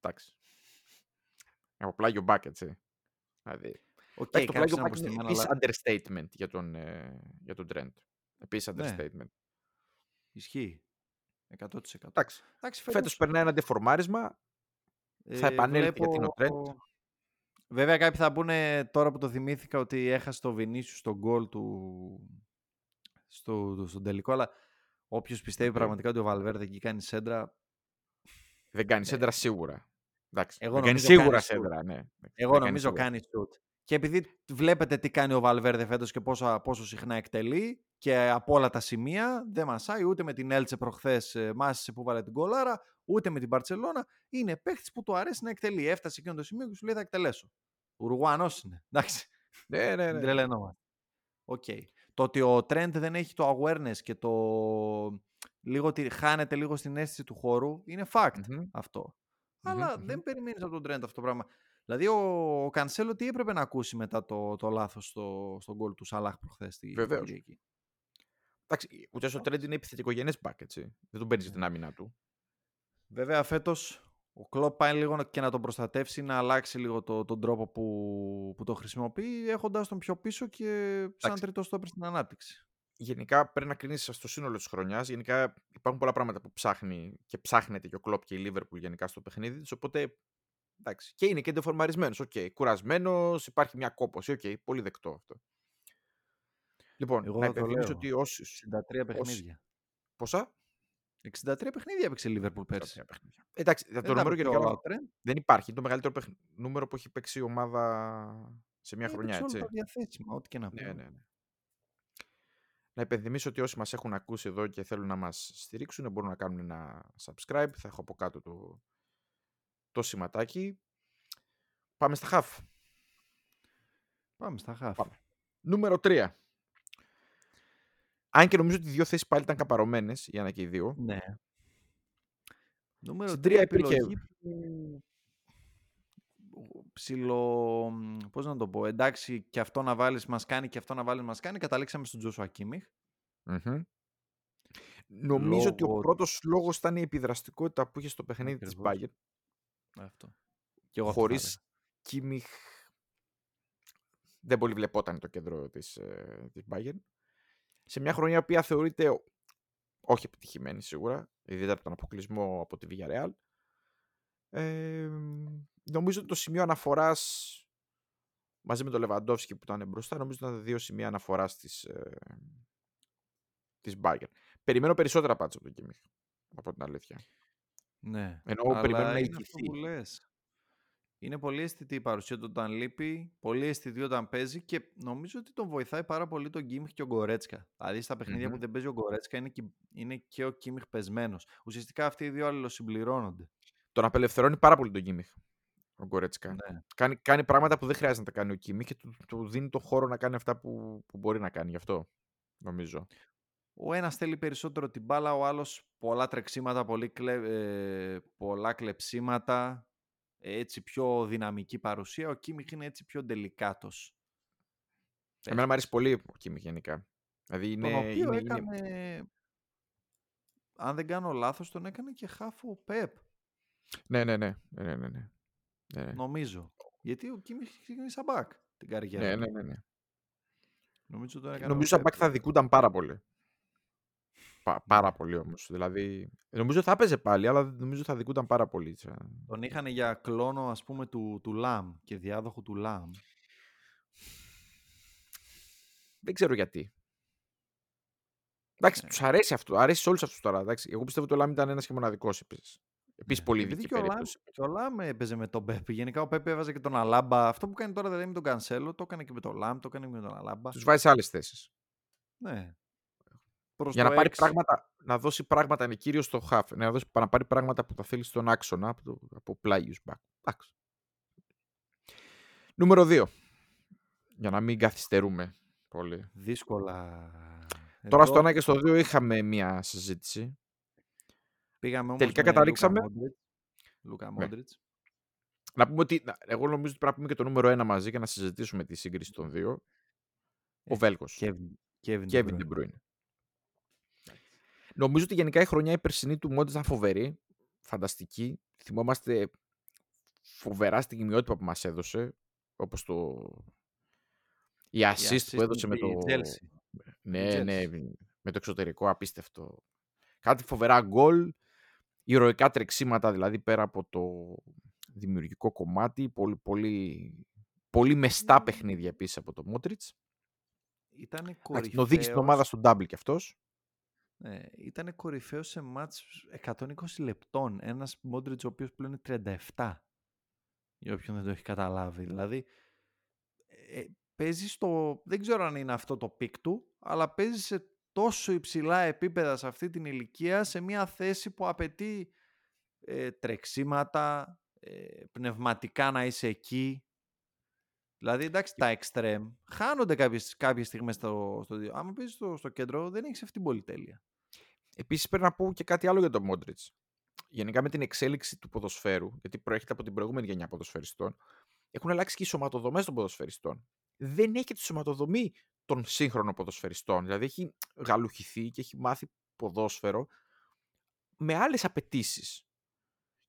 Εντάξει. Από πλάγιο back, έτσι. Δηλαδή... Okay, okay, το πλάγιο back είναι understatement για τον, ε, για τον Trent. Επίσης understatement. Ναι. Ισχύει. εκατό τοις εκατό. Εντάξει. Εντάξει, φέτος περνάει ένα αντιφορμάρισμα. Ε, θα επανέλθει βλέπω... γιατί είναι ο Τρέντ. Βέβαια κάποιοι θα πούνε τώρα που το θυμήθηκα ότι έχασε το Βινίσιου στον γκολ του στο, στον τελικό, αλλά όποιος πιστεύει ε. πραγματικά ότι ο Βαλβέρντε εκεί κάνει σέντρα... Δεν κάνει σέντρα ε. σίγουρα. Εντάξει. Εγώ δεν κάνει σίγουρα σέντρα, ναι. Εγώ νομίζω κάνει σουτ. Και επειδή βλέπετε τι κάνει ο Βαλβέρντε φέτος και πόσο, πόσο συχνά εκτελεί και από όλα τα σημεία, δεν μασάει ούτε με την Έλτσε προχθές, μάσησε που βάλε την κολάρα, ούτε με την Μπαρτσελώνα. Είναι παίχτης που του αρέσει να εκτελεί. Έφτασε εκείνο το σημείο και σου λέει θα εκτελέσω. Ουρουγουανός είναι. Εντάξει. Ναι, ναι, ναι. Οκ. Okay. Το ότι ο Τρέντ δεν έχει το awareness και το λίγο ότι χάνεται λίγο στην αίσθηση του χώρου είναι fact mm-hmm. αυτό. Mm-hmm. Αλλά mm-hmm. δεν περιμένεις από τον Τρέντ αυτό το πράγμα. Δηλαδή ο, ο Κανσέλο τι έπρεπε να ακούσει μετά το, το λάθος στο, στον γκολ του Σαλάχ προχθές. Βεβαίως. Εντάξει, ούτως ο Τρέντ είναι επιθετικογενές μπακ, έτσι. Δεν τον παίρνεις yeah. την άμυνα του. Βέβαια φέτος ο Κλοπ πάει λίγο και να τον προστατεύσει, να αλλάξει λίγο το, τον τρόπο που, που το χρησιμοποιεί, έχοντας τον πιο πίσω και σαν τρίτο στόπερ στην ανάπτυξη. Γενικά πρέπει να κρίνεις στο σύνολο της χρονιάς. Γενικά υπάρχουν πολλά πράγματα που ψάχνει και ψάχνεται και ο Κλοπ και η Λίβερπουλ γενικά στο παιχνίδι της. Οπότε εντάξει, και είναι και ντεφορμαρισμένος. Οκ, okay. Κουρασμένος, υπάρχει μια κόπωση. Οκ, okay. Πολύ δεκτό αυτό. Λοιπόν, εγώ να υπενθυμίσω ότι όσοι. εξήντα τρία παιχνίδια. Πόσα? εξήντα τρία παιχνίδια έπαιξε η Λίβερπουλ πέρσι. Εντάξει, το δεν νούμερο γενικά ο... δεν υπάρχει. Είναι το μεγαλύτερο παιχ... νούμερο που έχει παίξει η ομάδα σε μια χρονιά. Έτσι. Όλο το διαθέσιμα, ό,τι και να πει. Ναι, ναι, ναι. Να υπενθυμίσω ότι όσοι μας έχουν ακούσει εδώ και θέλουν να μας στηρίξουν, μπορούν να κάνουν ένα subscribe. Θα έχω από κάτω το, το σηματάκι. Πάμε στα χαφ. Πάμε στα χαφ. Πάμε. Νούμερο τρία. Αν και νομίζω ότι οι δύο θέσεις πάλι ήταν καπαρωμένες, η Άννα και οι δύο. Ναι. Νούμερο τρία επιλογή που... ψιλο... πώς να το πω, εντάξει, και αυτό να βάλεις μας κάνει, και αυτό να βάλεις μας κάνει, καταλήξαμε στον Τζόσουα Κίμιχ. Mm-hmm. Νομίζω Λόγω... ότι ο πρώτος λόγος ήταν η επιδραστικότητα που είχε στο παιχνίδι Ακριβώς. της Μπάγερ. Αυτό. Και εγώ χωρίς αυτό Κίμιχ δεν πολύ βλεπόταν το κέντρο της, της Μπάγερ. Σε μια χρονιά που θεωρείται όχι επιτυχημένη σίγουρα, ιδιαίτερα από τον αποκλεισμό από τη Villarreal. Ε, νομίζω ότι το σημείο αναφοράς μαζί με τον Λεβαντόφσκι που ήταν μπροστά, νομίζω ότι ήταν δύο σημεία αναφοράς της, ε, της Bayern. Περιμένω περισσότερα πάντως από τον Κίμιχ, από την αλήθεια. Ναι, ενώ αλλά περιμένω να ηγηθεί. Είναι πολύ αισθητή η παρουσία του όταν λείπει, πολύ αισθητή όταν παίζει και νομίζω ότι τον βοηθάει πάρα πολύ τον Κίμιχ και ο Κορέτσκα. Δηλαδή στα παιχνίδια mm-hmm. που δεν παίζει ο Κορέτσκα είναι και, είναι και ο Κίμιχ πεσμένος. Ουσιαστικά αυτοί οι δύο αλληλοσυμπληρώνονται. Τον απελευθερώνει πάρα πολύ τον Κίμιχ ο Κορέτσκα. Ναι. Κάνει, κάνει πράγματα που δεν χρειάζεται να τα κάνει ο Κίμιχ και του, του δίνει τον χώρο να κάνει αυτά που, που μπορεί να κάνει. Γι' αυτό νομίζω. Ο ένας θέλει περισσότερο την μπάλα, ο άλλος πολλά τρεξίματα, κλε, ε, πολλά κλεψίματα. Έτσι πιο δυναμική παρουσία. Ο Κίμιχ είναι έτσι πιο τελικάτος. Εμένα μου αρέσει πολύ ο Κίμιχ γενικά. Δηλαδή είναι, τον οποίο είναι, έκανε... Είναι... Αν δεν κάνω λάθος, τον έκανε και χάφο ο Πεπ. Ναι, ναι, ναι. ναι, ναι, ναι. Νομίζω. Γιατί ο Κίμιχ ξεκίνησε σαν μπακ την καριέρα. Ναι, ναι, ναι. ναι. Νομίζω ότι σαν μπακ θα δικούνταν πάρα πολύ. Πάρα πολύ όμως. Δηλαδή, νομίζω θα έπαιζε πάλι, αλλά νομίζω θα δικούνταν πάρα πολύ. Τον είχαν για κλόνο, ας πούμε, του, του Λαμ και διάδοχο του Λαμ. Δεν ξέρω γιατί. Εντάξει, ε. τους αρέσει αυτό. Αρέσει σε όλους αυτούς τώρα. Εντάξει. Εγώ πιστεύω ότι ο Λαμ ήταν ένας και μοναδικός επίσης. Επίσης, πολύ δική περίπτωση. Και ο Λαμ έπαιζε με τον Πέπ. Γενικά ο Πέπ έβαζε και τον Αλάμπα. Αυτό που κάνει τώρα δηλαδή με τον Κανσέλο, το έκανε και με τον Λαμ, το έκανε και με τον Αλάμπα. Τους βάζει σε άλλες θέσεις. Ναι. Για να πάρει πράγματα, να δώσει πράγματα, είναι κύριο στο χαφ. Να, δώσει, να πάρει πράγματα που τα θέλει στον άξονα από, το, από πλάγιους μπακ. Νούμερο δύο. Για να μην καθυστερούμε πολύ. Δύσκολα. Τώρα εδώ... στο ένα και στο δύο είχαμε μία συζήτηση. Πήγαμε όμως τελικά καταλήξαμε. Λούκα Μόντριτς. Να πούμε ότι. Εγώ νομίζω ότι πρέπει να πούμε και το νούμερο ένα μαζί και να συζητήσουμε τη σύγκριση των δύο. Ο Βέλγος. Κέβιν Ντε Μπρούιν. Νομίζω ότι γενικά η χρονιά η περσινή του Μόντριτς ήταν φοβερή, φανταστική. Θυμόμαστε φοβερά στην κοιμιότητα που μας έδωσε, όπως το... η assist που έδωσε με το... Chelsea. Ναι, ναι, με το εξωτερικό, απίστευτο. Κάτι φοβερά γκολ, ηρωικά τρεξίματα, δηλαδή πέρα από το δημιουργικό κομμάτι, πολύ, πολύ, πολύ μεστά παιχνίδια επίσης από το Μόντριτς. Ήτανε κορυφαίος. Την οδήγησε την ομάδα στον double κι αυτός. Ναι, ήτανε κορυφαίος σε μάτς εκατόν είκοσι λεπτών. Ένας Μόντριτς ο οποίος πλέον είναι τριάντα επτά. Για όποιον δεν το έχει καταλάβει. Δηλαδή, ε, παίζει στο... Δεν ξέρω αν είναι αυτό το πικ του, αλλά παίζει σε τόσο υψηλά επίπεδα σε αυτή την ηλικία, σε μια θέση που απαιτεί ε, τρεξίματα, ε, πνευματικά να είσαι εκεί. Δηλαδή, εντάξει, τα εξτρέμ χάνονται κάποιες, κάποιες στιγμές στο, στο... Άμα παίζεις στο, στο κέντρο, δεν έχεις αυτή την πολυτέλεια. Επίσης, πρέπει να πω και κάτι άλλο για τον Μόντριτς. Γενικά με την εξέλιξη του ποδοσφαίρου, γιατί προέρχεται από την προηγούμενη γενιά ποδοσφαιριστών, έχουν αλλάξει και οι σωματοδομές των ποδοσφαιριστών. Δεν έχει τη σωματοδομή των σύγχρονων ποδοσφαιριστών. Δηλαδή έχει γαλουχηθεί και έχει μάθει ποδόσφαιρο με άλλες απαιτήσεις.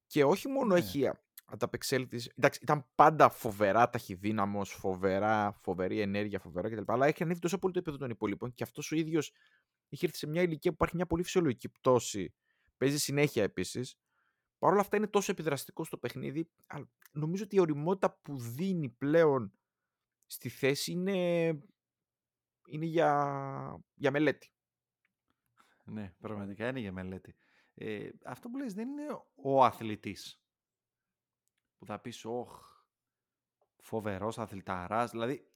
Και όχι μόνο yeah. έχει ανταπεξέλθει. Εντάξει, ήταν πάντα φοβερά ταχυδύναμος, φοβερά, φοβερή ενέργεια, φοβερά κτλ. Αλλά έχει ανέβει τόσο πολύ το επίπεδο των υπολείπων και αυτός ο ίδιος έχει έρθει σε μια ηλικία που υπάρχει μια πολύ φυσιολογική πτώση. Παίζει συνέχεια επίσης. Παρ' όλα αυτά είναι τόσο επιδραστικό στο παιχνίδι. Αλλά νομίζω ότι η ωριμότητα που δίνει πλέον στη θέση είναι, είναι για... για μελέτη. Ναι, πραγματικά είναι για μελέτη. Ε, αυτό που λες δεν είναι ο αθλητής. Που θα πεις, όχ, φοβερός αθληταράς. Δηλαδή,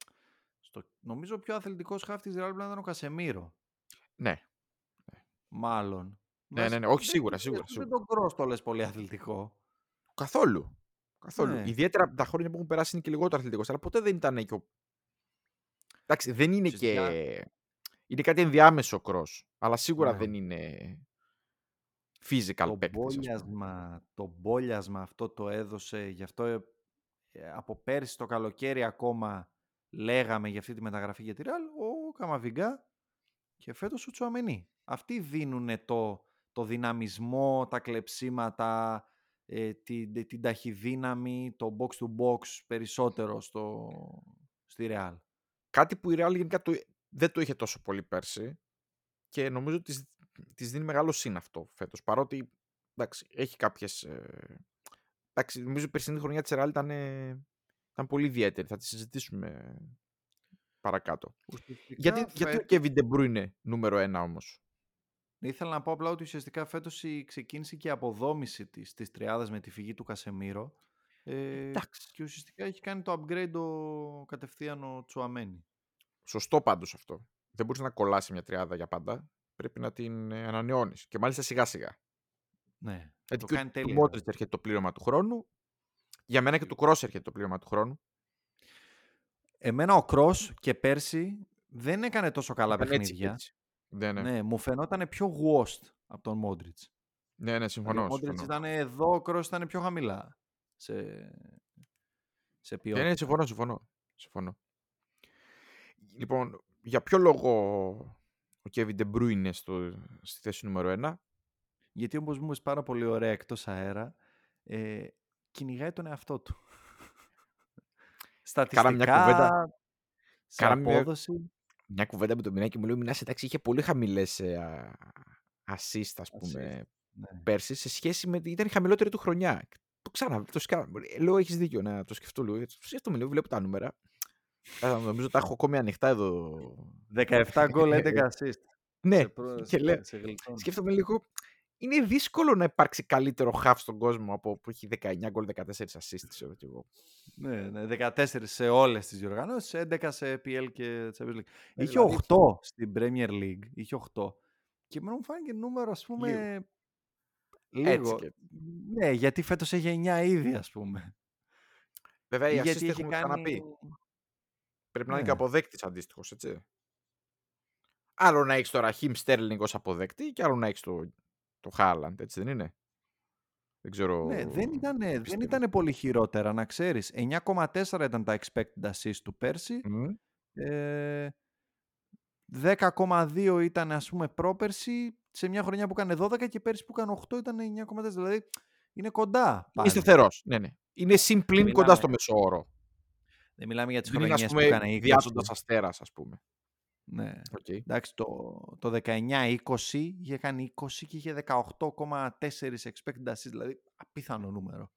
στο... νομίζω ο πιο αθλητικός χάφτης Real ήταν ο Κασεμίρο. Ναι. Μάλλον. Ναι, ναι, ναι, ναι, όχι σίγουρα, σίγουρα. Δεν τον Κρος το λες πολύ αθλητικό. Καθόλου. Καθόλου. Ναι. Ιδιαίτερα τα χρόνια που έχουν περάσει είναι και λιγότερο αθλητικός, αλλά ποτέ δεν ήταν και ο... Εντάξει, δεν είναι Συστιά. και... Είναι κάτι ενδιάμεσο ο Κρος, αλλά σίγουρα ναι. δεν είναι physical το παίκτης. Μπόλιασμα, το μπόλιασμα αυτό το έδωσε, γι' αυτό από πέρσι το καλοκαίρι ακόμα λέγαμε για αυτή τη μεταγραφή για τη Ρεάλ, ο Καμαβιγκά και φέτος ο Τσουαμενί. Αυτοί δίνουν το... το δυναμισμό, τα κλεψίματα, ε, την, την ταχυδύναμη, το box-to-box περισσότερο στο, στη Ρεάλ. Κάτι που η Ρεάλ γενικά το, δεν το είχε τόσο πολύ πέρσι και νομίζω ότι της, της δίνει μεγάλο σύν αυτό φέτος. Παρότι, εντάξει, έχει κάποιες... Ε, εντάξει, νομίζω η περσινή χρονιά της Ρεάλ ήταν, ε, ήταν πολύ ιδιαίτερη. Θα τη συζητήσουμε παρακάτω. Γιατί, φέ... γιατί και ο De Bruyne νούμερο ένα όμως. Ήθελα να πω απλά ότι ουσιαστικά φέτος η ξεκίνησε και η αποδόμηση της, της τριάδας με τη φυγή του Κασεμίρο. Ε, και ουσιαστικά έχει κάνει το upgrade ο κατευθείαν ο Τσουαμένι. Σωστό πάντως αυτό. Δεν μπορείς να κολλάσει μια τριάδα για πάντα. Πρέπει να την ανανεώνεις. Και μάλιστα σιγά σιγά. Ναι. Γιατί το κάνει τέλεια. Του Μόντριτς έρχεται το πλήρωμα του χρόνου. Για μένα και του Κρος έρχεται το πλήρωμα του χρόνου. Εμένα ο Κρος και πέρσι δεν έκανε τόσο καλά Ήταν παιχνίδια. Έτσι, έτσι. Ναι, ναι. ναι, μου φαινόταν πιο worst από τον Μόντριτς. Ναι, ναι, συμφωνώ. Ο Μόντριτς ήταν εδώ, ο Κρος ήταν πιο χαμηλά σε, σε ποιότητα. Ναι, ναι, συμφωνώ, συμφωνώ, συμφωνώ. Λοιπόν, για ποιο λόγο ο Κέβιν Ντε Μπρούινε στη θέση νούμερο ένα? Γιατί όπως μου είπες πάρα πολύ ωραία εκτός αέρα, ε, κυνηγάει τον εαυτό του. Στατιστικά, μια σε απόδοση... Μια... Μια κουβέντα με τον Μινάκη μου λέει: Μινάς, εντάξει, είχε πολύ χαμηλές ε, assist, ας πούμε, ναι. πέρσι σε σχέση με. Ήταν η χαμηλότερη του χρονιά. Το ξανά, το σκάνα. Λέω: Έχεις δίκιο να το σκεφτώ λίγο. Αυτό με λέω: Βλέπω τα νούμερα. Νομίζω τα έχω ακόμη ανοιχτά εδώ. δεκαεπτά γκολ, έντεκα ασίστ. Ναι, και λέω: Σκέφτομαι λίγο. Είναι δύσκολο να υπάρξει καλύτερο χαφ στον κόσμο από που έχει δεκαεννιά γκολ, δεκατέσσερα ασίστ. Ναι, ναι, δεκατέσσερα σε όλες τις διοργανώσεις, έντεκα σε πι ελ και Champions League. Ναι, είχε δηλαδή... οκτώ στην Premier League, είχε οκτώ. Και μου φάνηκε νούμερο, ας πούμε, λίγο. λίγο. Και... Ναι, γιατί φέτος έχει εννιά ήδη, ας πούμε. Βέβαια, οι ασίστ έχουμε κάνει... ξαναπεί. Πρέπει ναι. να είναι και αποδέκτης αντίστοιχος, έτσι. Άλλο να έχεις το Ραχίμ Στέρλινγκ ως αποδέκτη και άλλο να έχεις το... Το Χάλαντ, έτσι δεν είναι? Δεν ξέρω... Ναι, δεν ήταν, δεν ήταν πολύ χειρότερα, να ξέρεις. εννιά κόμμα τέσσερα ήταν τα expected assist του πέρσι. Mm. Ε, δέκα κόμμα δύο ήταν, ας πούμε, πρόπερσι. Σε μια χρονιά που έκανε δώδεκα και πέρσι που έκανε οκτώ ήταν εννιά κόμμα τέσσερα. Δηλαδή, είναι κοντά. Πάλι. Είναι σταθερός, ναι, ναι. Είναι συμπλήν μιλάμε... κοντά στο μεσόωρο. Δεν μιλάμε για τις χρονιές που έκανε είκοσι. Διάζοντας αστέρας, ας πούμε. Ναι. Okay. Εντάξει, το, το δεκαεννιά είκοσι είχε κάνει είκοσι και είχε δεκαοκτώ κόμμα τέσσερα expected assists, δηλαδή απίθανο νούμερο.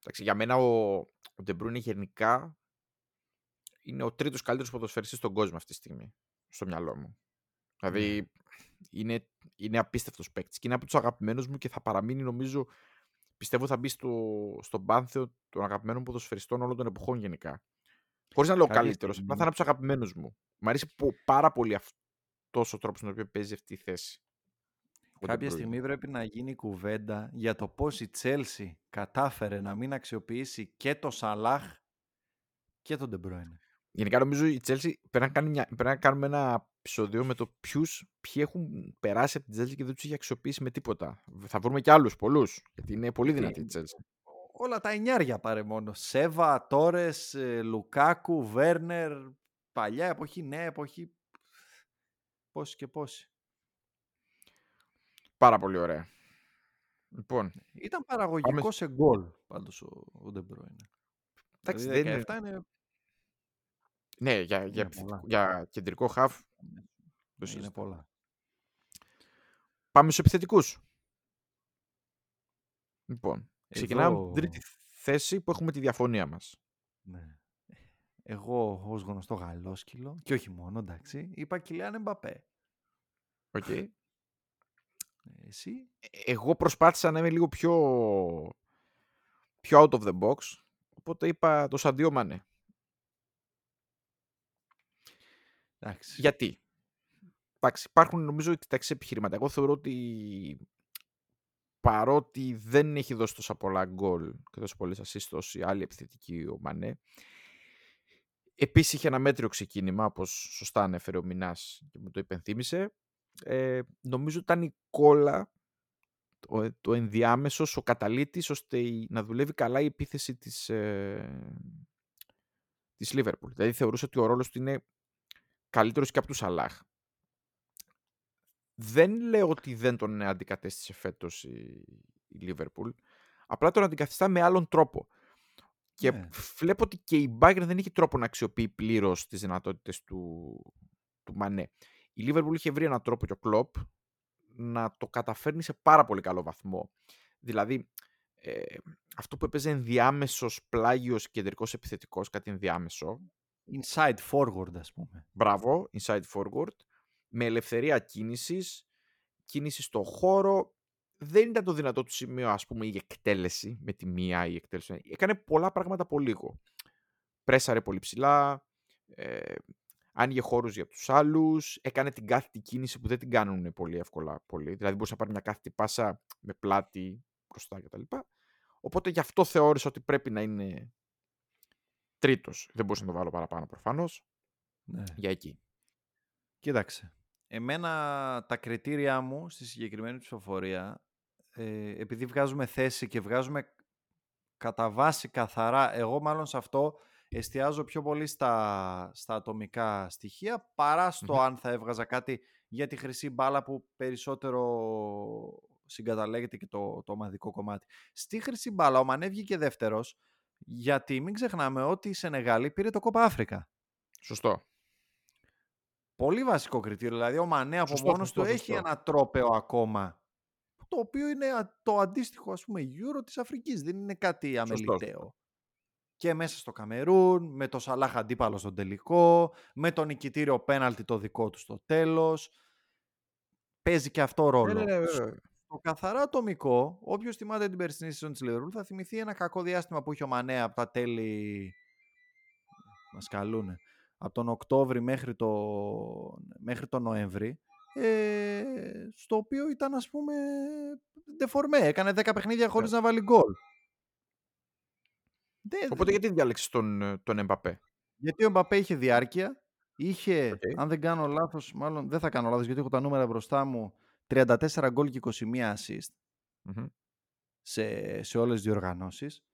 Εντάξει, για μένα ο, ο De Bruyne γενικά είναι ο τρίτος καλύτερος ποδοσφαιριστής στον κόσμο αυτή τη στιγμή, στο μυαλό μου. Δηλαδή mm. είναι, είναι απίστευτος παίκτης και είναι από τους αγαπημένους μου και θα παραμείνει, νομίζω, πιστεύω θα μπει στο, στον πάνθεο των αγαπημένων ποδοσφαιριστών όλων των εποχών γενικά. Χωρίς να λέω καλύτερος, απλά θα είναι από τους αγαπημένους μου. Μ' αρέσει πάρα πολύ αυτός ο τρόπος στον οποίο παίζει αυτή η θέση. Κάποια στιγμή πρέπει να γίνει κουβέντα για το πώς η Τσέλσι κατάφερε να μην αξιοποιήσει και το Σαλάχ και τον De Bruyne. Γενικά νομίζω η Τσέλσι πρέπει να κάνουμε ένα επεισόδιο με το ποιους, ποιοι έχουν περάσει από την Τσέλσι και δεν τους έχει αξιοποιήσει με τίποτα. Θα βρούμε κι άλλους πολλούς, γιατί είναι πολύ δυνατή η Τσέλσι. Όλα τα εννιάρια πάρε μόνο. Σέβα, Τόρες, Λουκάκου, Βέρνερ, παλιά εποχή, νέα εποχή. Πόσοι και πόσοι. Πάρα πολύ ωραία. Λοιπόν, ήταν παραγωγικό πάμε... σε γκολ πάντως ο De Bruyne. Εντάξει, δηλαδή, δεν είναι... είναι... Ναι, για, για, είναι για κεντρικό χαφ. Είναι, είναι πολλά. Πάμε στους επιθετικούς. Λοιπόν. Ξεκινάμε την τρίτη θέση που έχουμε τη διαφωνία μας. Ναι. Εγώ ως γνωστό γαλλόσκυλο, και όχι μόνο, εντάξει, είπα Κιλιάν Εμπαπέ. Οκ. Okay. Εσύ. Εγώ προσπάθησα να είμαι λίγο πιο, πιο out of the box, οπότε είπα το Σαντιό Μανέ. Εντάξει. Γιατί. Εντάξει, υπάρχουν νομίζω τα εξής επιχειρήματα. Εγώ θεωρώ ότι... παρότι δεν έχει δώσει τόσα πολλά γκολ και τόσο πολλές ασίστος η άλλη επιθετική ο Μανέ. Επίσης είχε ένα μέτριο ξεκίνημα, όπως σωστά ανέφερε ο Μινάς και μου το υπενθύμησε. Ε, νομίζω ήταν η κόλλα, το, το ενδιάμεσος, ο καταλήτης, ώστε η, να δουλεύει καλά η επίθεση της, ε, της Λίβερπουλ. Δηλαδή θεωρούσε ότι ο ρόλος του είναι καλύτερος και από του Σαλάχ. Δεν λέω ότι δεν τον αντικατέστησε φέτος η Λίβερπουλ. Απλά τον αντικαθιστά με άλλον τρόπο. Και yeah. βλέπω ότι και η Bayern δεν έχει τρόπο να αξιοποιεί πλήρως τις δυνατότητες του, του Μανέ. Η Λίβερπουλ είχε βρει έναν τρόπο και ο Κλοπ να το καταφέρνει σε πάρα πολύ καλό βαθμό. Δηλαδή, ε, αυτό που έπαιζε ενδιάμεσος πλάγιος κεντρικός επιθετικός, κάτι ενδιάμεσο. Inside forward, ας πούμε. Μπράβο, inside forward. Με ελευθερία κίνησης, κίνηση στον χώρο. Δεν ήταν το δυνατό του σημείο, ας πούμε, η εκτέλεση με τη μία η εκτέλεση. Έκανε πολλά πράγματα από λίγο. Πρέσαρε πολύ ψηλά, ε, άνοιγε χώρους για τους άλλους, έκανε την κάθετη κίνηση που δεν την κάνουν πολύ εύκολα πολύ. Δηλαδή μπορούσε να πάρει μια κάθετη πάσα με πλάτη μπροστά κτλ. Οπότε γι' αυτό θεώρησα ότι πρέπει να είναι τρίτος. Δεν μπορούσα να το βάλω παραπάνω προφανώς. Ναι. Για εκεί. Κοίταξε. Εμένα τα κριτήρια μου στη συγκεκριμένη ψηφοφορία, ε, επειδή βγάζουμε θέση και βγάζουμε κατά βάση καθαρά, εγώ μάλλον σε αυτό εστιάζω πιο πολύ στα, στα ατομικά στοιχεία παρά στο mm-hmm. αν θα έβγαζα κάτι για τη χρυσή μπάλα που περισσότερο συγκαταλέγεται και το, το ομαδικό κομμάτι. Στη χρυσή μπάλα ο Μανέ βγήκε δεύτερος, γιατί μην ξεχνάμε ότι η Σενεγάλη πήρε το Κόπα Αφρικα. Σωστό. Πολύ βασικό κριτήριο, δηλαδή ο Μανέ από σωστό, μόνος σωστό, του σωστό. Έχει ένα τρόπαιο ακόμα, το οποίο είναι το αντίστοιχο, ας πούμε, Euro της Αφρικής, δεν είναι κάτι αμεληταίο. Και μέσα στο Καμερούν, με το Σαλάχ αντίπαλο στον τελικό, με το νικητήριο πέναλτι το δικό του στο τέλος, παίζει και αυτό ρόλο. Ε, ναι, ναι, ναι. Στο καθαρά ατομικό, όποιος θυμάται την περσινή σεζόν της Λιβερπούλ θα θυμηθεί ένα κακό διάστημα που είχε ο Μανέ από τα τέλη, μας καλούνε, από τον Οκτώβρη μέχρι, το... μέχρι τον Νοέμβρη, ε... στο οποίο ήταν, ας πούμε, ντεφορμέ. Έκανε δέκα παιχνίδια χωρίς yeah. να βάλει γκολ. Οπότε γιατί διάλεξες τον, τον Εμπαπέ. Γιατί ο Εμπαπέ είχε διάρκεια. Είχε, okay. αν δεν κάνω λάθος, μάλλον δεν θα κάνω λάθος γιατί έχω τα νούμερα μπροστά μου, τριάντα τέσσερα γκολ και είκοσι ένα assist mm-hmm. σε, σε όλες τις διοργανώσεις.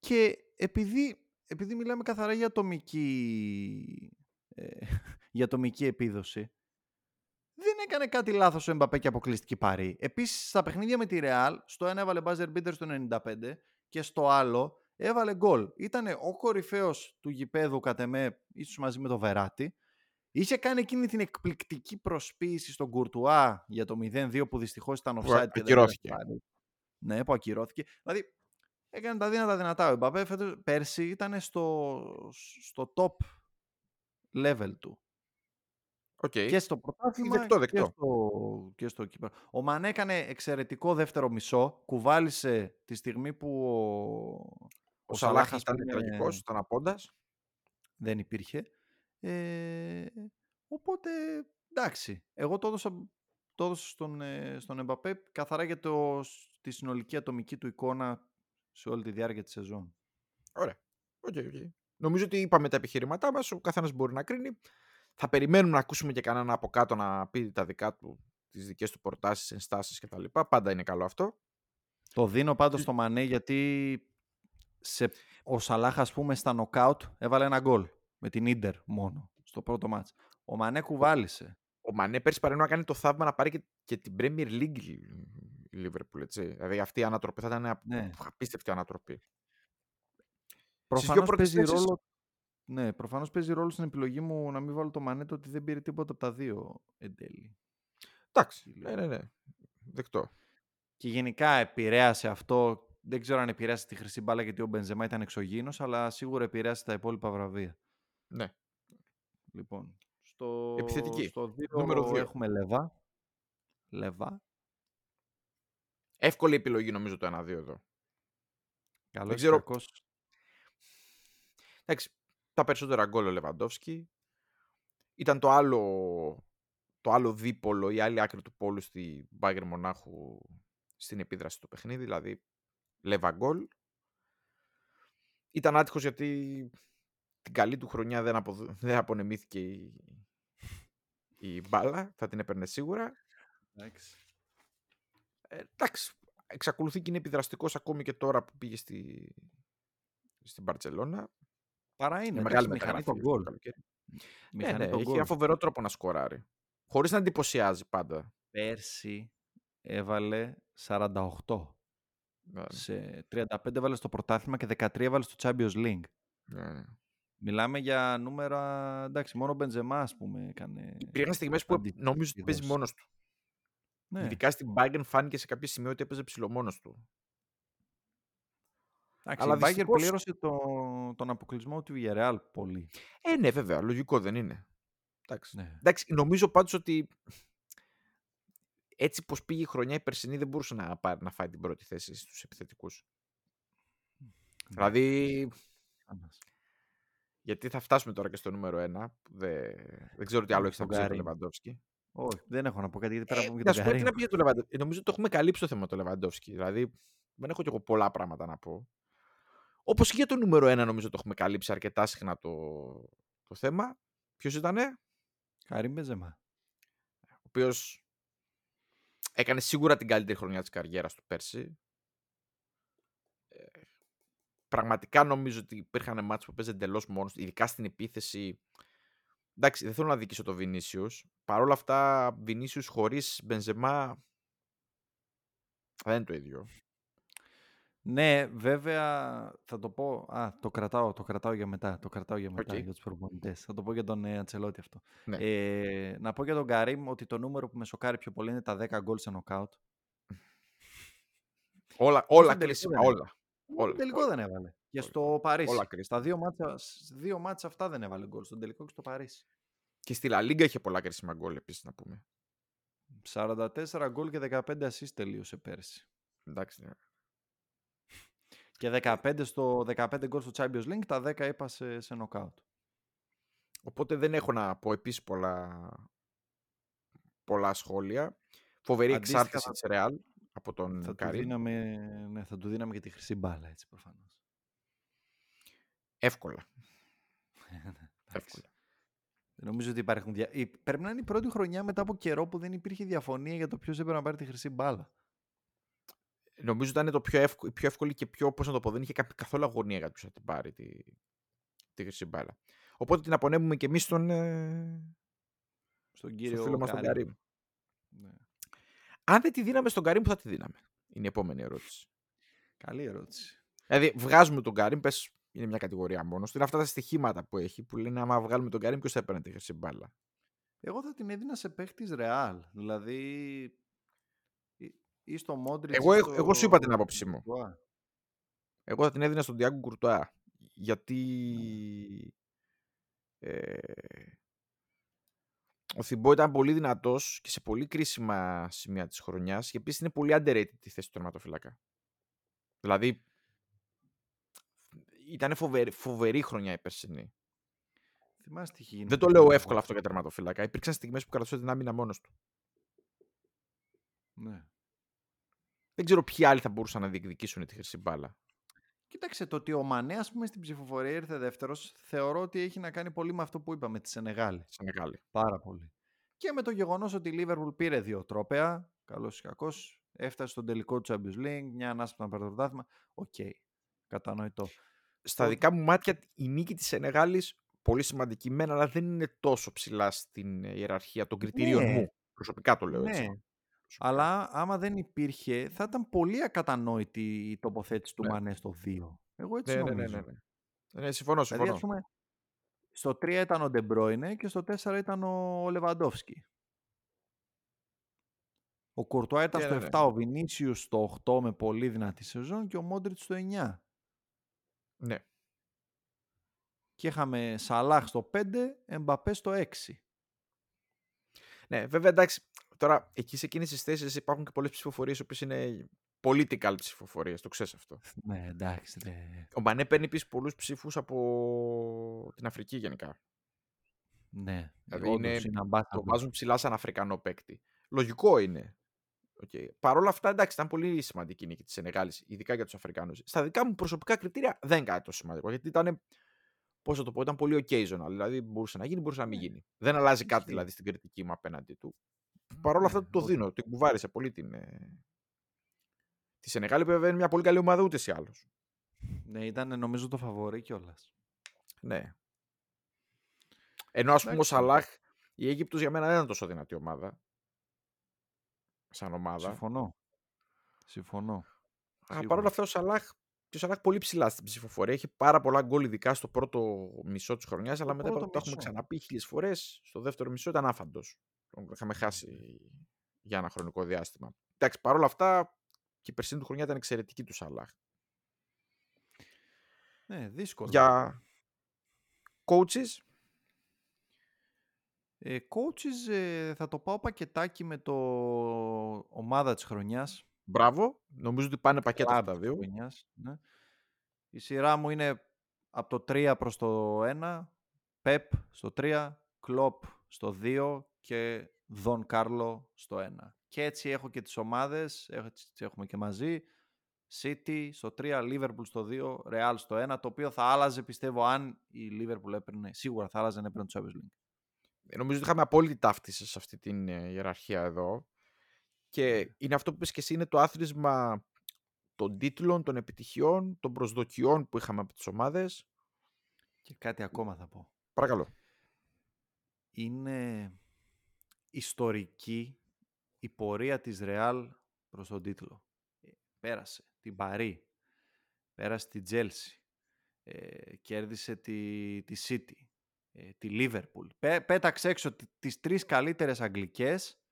Και επειδή... επειδή μιλάμε καθαρά για ατομική, ε, για ατομική επίδοση, δεν έκανε κάτι λάθος ο Εμπαπέ και αποκλείστηκε Παρί. Επίσης, στα παιχνίδια με τη Ρεάλ, στο ένα έβαλε buzzer beater στο ενενήντα πέντε και στο άλλο έβαλε γκολ. Ήτανε ο κορυφαίος του γηπέδου, κατ' εμέ, ίσως μαζί με το Βεράτη. Είχε κάνει εκείνη την εκπληκτική προσποίηση στον Κουρτουά για το μηδέν δύο που δυστυχώς ήταν offside και δεν έφτανε. Ναι, που ακυρώθηκε. Δηλαδή έκανε τα δύνατα δυνατά. Ο Μπαπέ πέρσι ήταν στο, στο top level του. Okay. Και στο πρωτάθλημα δεκτό, δεκτό. Και, στο, και στο κύπελλο. Ο Μανέ έκανε εξαιρετικό δεύτερο μισό. Κουβάλισε τη στιγμή που ο, ο Σαλάχ ήταν τραγικός, ήταν απώντας. Δεν υπήρχε. Ε, οπότε εντάξει, εγώ το έδωσα, το έδωσα στον, στον Εμπαπέ καθαρά για το, τη συνολική ατομική του εικόνα σε όλη τη διάρκεια της σεζόν. Ωραία, okay, okay. Νομίζω ότι είπαμε τα επιχειρηματά μας, ο καθένας μπορεί να κρίνει. Θα περιμένουμε να ακούσουμε και κανένα από κάτω να πει τα δικά του, τις δικές του προτάσεις, ενστάσεις και τα λοιπά. Πάντα είναι καλό αυτό. Το δίνω πάντως στο Μανέ, γιατί σε, ο Σαλάχ, ας πούμε, στα νοκάουτ έβαλε ένα γκολ με την Ίντερ μόνο στο πρώτο μάτς. Ο Μανέ κουβάλισε. Ο Μανέ πέρσι παρέμεινε να κάνει το θαύμα να πάρει και, και την Premier League η Liverpool, έτσι. Δηλαδή αυτή η ανατροπή θα ήταν ναι. απίστευτη ανατροπή. Προφανώς παίζει θέσεις... ρόλο... Ναι, προφανώς παίζει ρόλο στην επιλογή μου να μην βάλω το Μανέ, το ότι δεν πήρε τίποτα από τα δύο εν τέλει. Εντάξει, ναι, ναι, ναι. Δεκτό. Και γενικά επηρέασε αυτό. Δεν ξέρω αν επηρέασε τη χρυσή μπάλα γιατί ο Μπενζεμά ήταν εξωγήινος, αλλά σίγουρα επηρέασε τα υπόλοιπα βραβεία. Ναι. Λοιπόν, στο, επιθετική. Στο δύο, νούμερο δύο έχουμε Λεβά. Λεβά. Εύκολη επιλογή νομίζω το ένα δύο εδώ. Καλώς ξέρω. Εντάξει, τα περισσότερα γκολ ο Λεβαντόφσκι. Ήταν το άλλο, το άλλο δίπολο, η άλλη άκρη του πόλου στη Μπάγκερ Μονάχου στην επίδραση του παιχνίδι, δηλαδή Λεβα γκολ. Ήταν άτυχος γιατί... Την καλή του χρονιά δεν, αποδο... δεν απονεμήθηκε η... η μπάλα. Θα την έπαιρνε σίγουρα. Εντάξει. Ε, εντάξει. Εξακολουθεί και είναι επιδραστικός ακόμη και τώρα που πήγε στη... στην Μπαρτσελώνα. Παρά είναι. Μεγάλη μηχανή των γκολ. Ναι, ναι, έχει ένα φοβερό τρόπο να σκοράρει. Χωρίς να εντυπωσιάζει πάντα. Πέρσι έβαλε σαράντα οκτώ. Ναι. Σε τριάντα πέντε έβαλε στο πρωτάθλημα και δεκατρία έβαλε στο Champions League. Ναι, ναι. Μιλάμε για νούμερα, εντάξει, μόνο ο Μπενζεμά, ας πούμε, έκανε... Υπήρχαν στιγμές που νομίζω ότι παίζει μόνος του. Ναι. Ειδικά στην Bayern φάνηκε σε κάποια σημεία ότι έπαιζε ψηλό μόνος του. Εντάξει, αλλά η Bayern δυστυχώς... πλήρωσε το, τον αποκλεισμό του Villarreal πολύ. Ε, ναι, βέβαια, λογικό δεν είναι. Εντάξει, ναι. Εντάξει, νομίζω πάντως ότι έτσι πως πήγε η χρονιά η περσινή δεν μπορούσε να, πάρει, να φάει την πρώτη θέση στους επιθετικούς. Ναι. Δηλαδή... Ναι. Γιατί θα φτάσουμε τώρα και στο νούμερο ένα. Δεν, δεν ξέρω τι άλλο έχει να πει για τον Λεβαντόφσκι. Όχι, δεν έχω να πω κάτι γιατί πέρα από ε, να σου πω τι να πει για τον Λεβαντόφσκι. Νομίζω ότι το έχουμε καλύψει το θέμα του Λεβαντόφσκι. Δηλαδή, δεν έχω κι εγώ πολλά πράγματα να πω. Όπως και για το νούμερο ένα, νομίζω το έχουμε καλύψει αρκετά συχνά το, το θέμα. Ποιος ήτανε? Καρίμ Μπενζεμά. Ο οποίος έκανε σίγουρα την καλύτερη χρονιά της καριέρας του πέρσι. Πραγματικά νομίζω ότι υπήρχαν μάτς που παίζε εντελώς μόνος, ειδικά στην επίθεση. Εντάξει, δεν θέλω να δικήσω το Βινίσιους. Παρ' όλα αυτά, Βινίσιους χωρίς Μπενζεμά δεν είναι το ίδιο. Ναι, βέβαια, θα το πω... Α, το κρατάω, το κρατάω για μετά, το κρατάω για μετά okay. για τους προπονητές. Θα το πω για τον ε, Αντσελότη αυτό. Ναι. Ε, να πω για τον Καρίμ ότι το νούμερο που με σοκάρει πιο πολύ είναι τα δέκα γκολ σε νοκάουτ. όλα, όλα κλείσιμα, όλα. Όλα, τελικό όλα. Δεν έβαλε. Όλα. Και στο Παρίσι. Όλα, στα δύο μάτσα, δύο μάτσα αυτά δεν έβαλε γκολ. Στον τελικό και στο Παρίσι. Και στη Λα Λίγκα είχε πολλά κρίσιμα γκολ επίσης να πούμε. σαράντα τέσσερα γκολ και δεκαπέντε ασίστ τελείωσε πέρσι. Εντάξει. Ναι. Και δεκαπέντε, στο, δεκαπέντε γκολ στο Champions League, τα δέκα είπα σε, σε νοκάουτ. Οπότε δεν έχω να πω επίσης πολλά, πολλά σχόλια. Φοβερή αντίστοιχα εξάρτηση της Ρεάλ. Από τον θα, του δίναμε, ναι, θα του δίναμε και τη χρυσή μπάλα, έτσι προφανώς. Εύκολα. Εύκολα. Νομίζω ότι υπάρχουν... Δια... Πρέπει να είναι η πρώτη χρονιά μετά από καιρό που δεν υπήρχε διαφωνία για το ποιος έπρεπε να πάρει τη χρυσή μπάλα. Νομίζω ότι ήταν το πιο, εύκολο, πιο εύκολη και πιο, πώς να το πω, δεν είχε καθόλου αγωνία για ποιος θα την πάρει τη, τη χρυσή μπάλα. Οπότε την απονέμουμε και εμείς στον, στον κύριο στο φίλο μας τον Καρίμ. Ναι. Αν δεν τη δίναμε στον Καρίμ, που θα τη δίναμε? Είναι η επόμενη ερώτηση. Καλή ερώτηση. Δηλαδή, βγάζουμε τον Καρίμ, πες είναι μια κατηγορία μόνο του. Είναι αυτά τα στοιχήματα που έχει που λένε άμα βγάλουμε τον Καρύμ ποιος θα έπαιρνε τη χρυσή μπάλα. Εγώ θα την έδινα σε παίχτης Ρεάλ. Δηλαδή ή στο Μόντριτς. Εγώ, στο... εγώ σου είπα την άποψή μου. Εγώ θα την έδινα στον Τιάγκο Κουρτουά. Γιατί ε... ο Θιμπό ήταν πολύ δυνατός και σε πολύ κρίσιμα σημεία της χρονιάς και επίσης είναι πολύ underrated τη θέση του τερματοφύλακα. Δηλαδή ήταν φοβερή, φοβερή χρονιά η περσινή. Δεν το λέω εύκολα αυτό για τερματοφύλακα. Υπήρξαν στιγμές που κρατούσε την άμυνα μόνος του. Ναι. Δεν ξέρω ποιοι άλλοι θα μπορούσαν να διεκδικήσουν τη χρυσή μπάλα. Κοίταξε, το ότι ο Μανέ, ας πούμε, στην ψηφοφορία ήρθε δεύτερος, θεωρώ ότι έχει να κάνει πολύ με αυτό που είπαμε, τη Σενεγάλη. Σενεγάλη. Πάρα πολύ. Και με το γεγονός ότι η Liverpool πήρε δύο τρόπαια, καλός ή κακός, έφτασε στον τελικό του Champions League, μια ανάσα που ήταν πρωτάθλημα. Οκ. Okay. Κατανοητό. Στα δικά μου μάτια, η νίκη της Σενεγάλης πολύ σημαντική μένα, αλλά δεν είναι τόσο ψηλά στην ιεραρχία των κριτηρίων ναι. μου. Προσωπικά το λέω ναι. έτσι. Αλλά άμα δεν υπήρχε, θα ήταν πολύ ακατανόητη η τοποθέτηση του ναι. Μανέ στο δύο. Εγώ έτσι ναι, νομίζω. Ναι, ναι, ναι. ναι συμφωνώ, συμφωνώ. Δηλαδή, πούμε, στο τρία ήταν ο De Bruyne και στο τέσσερα ήταν ο Lewandowski. Ο Courtois ήταν ναι, στο ναι, εφτά, ναι. ο Vinícius στο οκτώ με πολύ δυνατή σεζόν και ο Modric στο εννιά. Ναι. Και είχαμε Σαλάχ στο πέντε, Mbappé στο έξι. Ναι, βέβαια εντάξει. Τώρα, εκεί σε εκείνες τις θέσεις υπάρχουν και πολλές ψηφοφορίες, οι οποίες είναι political ψηφοφορίες, το ξέρεις αυτό. Ναι, εντάξει. Ναι. Ο Μανέ παίρνει επίσης πολλούς ψήφους από την Αφρική γενικά. Ναι. Δηλαδή είναι, είναι το βάζουν ψηλά σαν Αφρικανό παίκτη. Λογικό είναι. Okay. Παρ' όλα αυτά, εντάξει, ήταν πολύ σημαντική η νίκη της Σενεγάλης, ειδικά για τους Αφρικανούς. Στα δικά μου προσωπικά κριτήρια δεν είναι κάτι τόσο σημαντικό, γιατί ήταν, πώς θα το πω, ήταν πολύ occasional. Δηλαδή μπορούσε να γίνει, μπορούσε να μην γίνει. Ναι. Δεν αλλάζει κάτι δηλαδή στην κριτική μου απέναντί του. Παρ' όλα αυτά το δίνω, την κουβάρισε πολύ την. Τη Σενεγάλη βέβαια είναι μια πολύ καλή ομάδα ούτε ή άλλως. Ναι, ήταν νομίζω το φαβορί κιόλας. Ναι. Ενώ ας πούμε ο Σαλάχ, η Αίγυπτος για μένα δεν ήταν τόσο δυνατή ομάδα. Σαν ομάδα. Συμφωνώ. Συμφωνώ. Αλλά παρ' όλα αυτά ο Σαλάχ, και ο Σαλάχ πολύ ψηλά στην ψηφοφορία. Έχει πάρα πολλά γκολ ειδικά στο πρώτο μισό της χρονιάς, αλλά μετά το έχουμε ξαναπεί χίλιες φορές. Στο δεύτερο μισό ήταν άφαντος. Είχαμε χάσει για ένα χρονικό διάστημα. Εντάξει, παρόλα αυτά και η περσίνη του χρονιά ήταν εξαιρετική του Σαλάχ. Ναι, δύσκολο. Για coaches. Ε, coaches ε, θα το πάω πακετάκι με το ομάδα της χρονιάς. Μπράβο, νομίζω ότι πάνε πακέτα αυτά τα δύο. Χρονιάς, ναι. Η σειρά μου είναι από το τρία προς το ένα, Pep στο τρία, Klopp στο δύο και Δον Κάρλο στο ένα. Και έτσι έχω και τις ομάδες, έτσι έχουμε και μαζί. City στο τρία, Liverpool στο δύο, Real στο ένα, το οποίο θα άλλαζε πιστεύω αν η Liverpool έπαιρνε, σίγουρα θα άλλαζε αν έπαιρνε το Champions League. Νομίζω ότι είχαμε απόλυτη ταύτιση σε αυτή την ιεραρχία εδώ και είναι αυτό που πες και εσύ, είναι το άθροισμα των τίτλων, των επιτυχιών, των προσδοκιών που είχαμε από τις ομάδες. Και κάτι ακόμα θα πω. Παρακαλώ. Είναι ιστορική η πορεία της Ρεάλ προς τον τίτλο. Πέρασε την Παρί, πέρασε την Τζέλσι, ε, κέρδισε τη, τη City, ε, τη Λίβερπουλ. Πέ, πέταξε έξω τις τρεις καλύτερες αγγλικές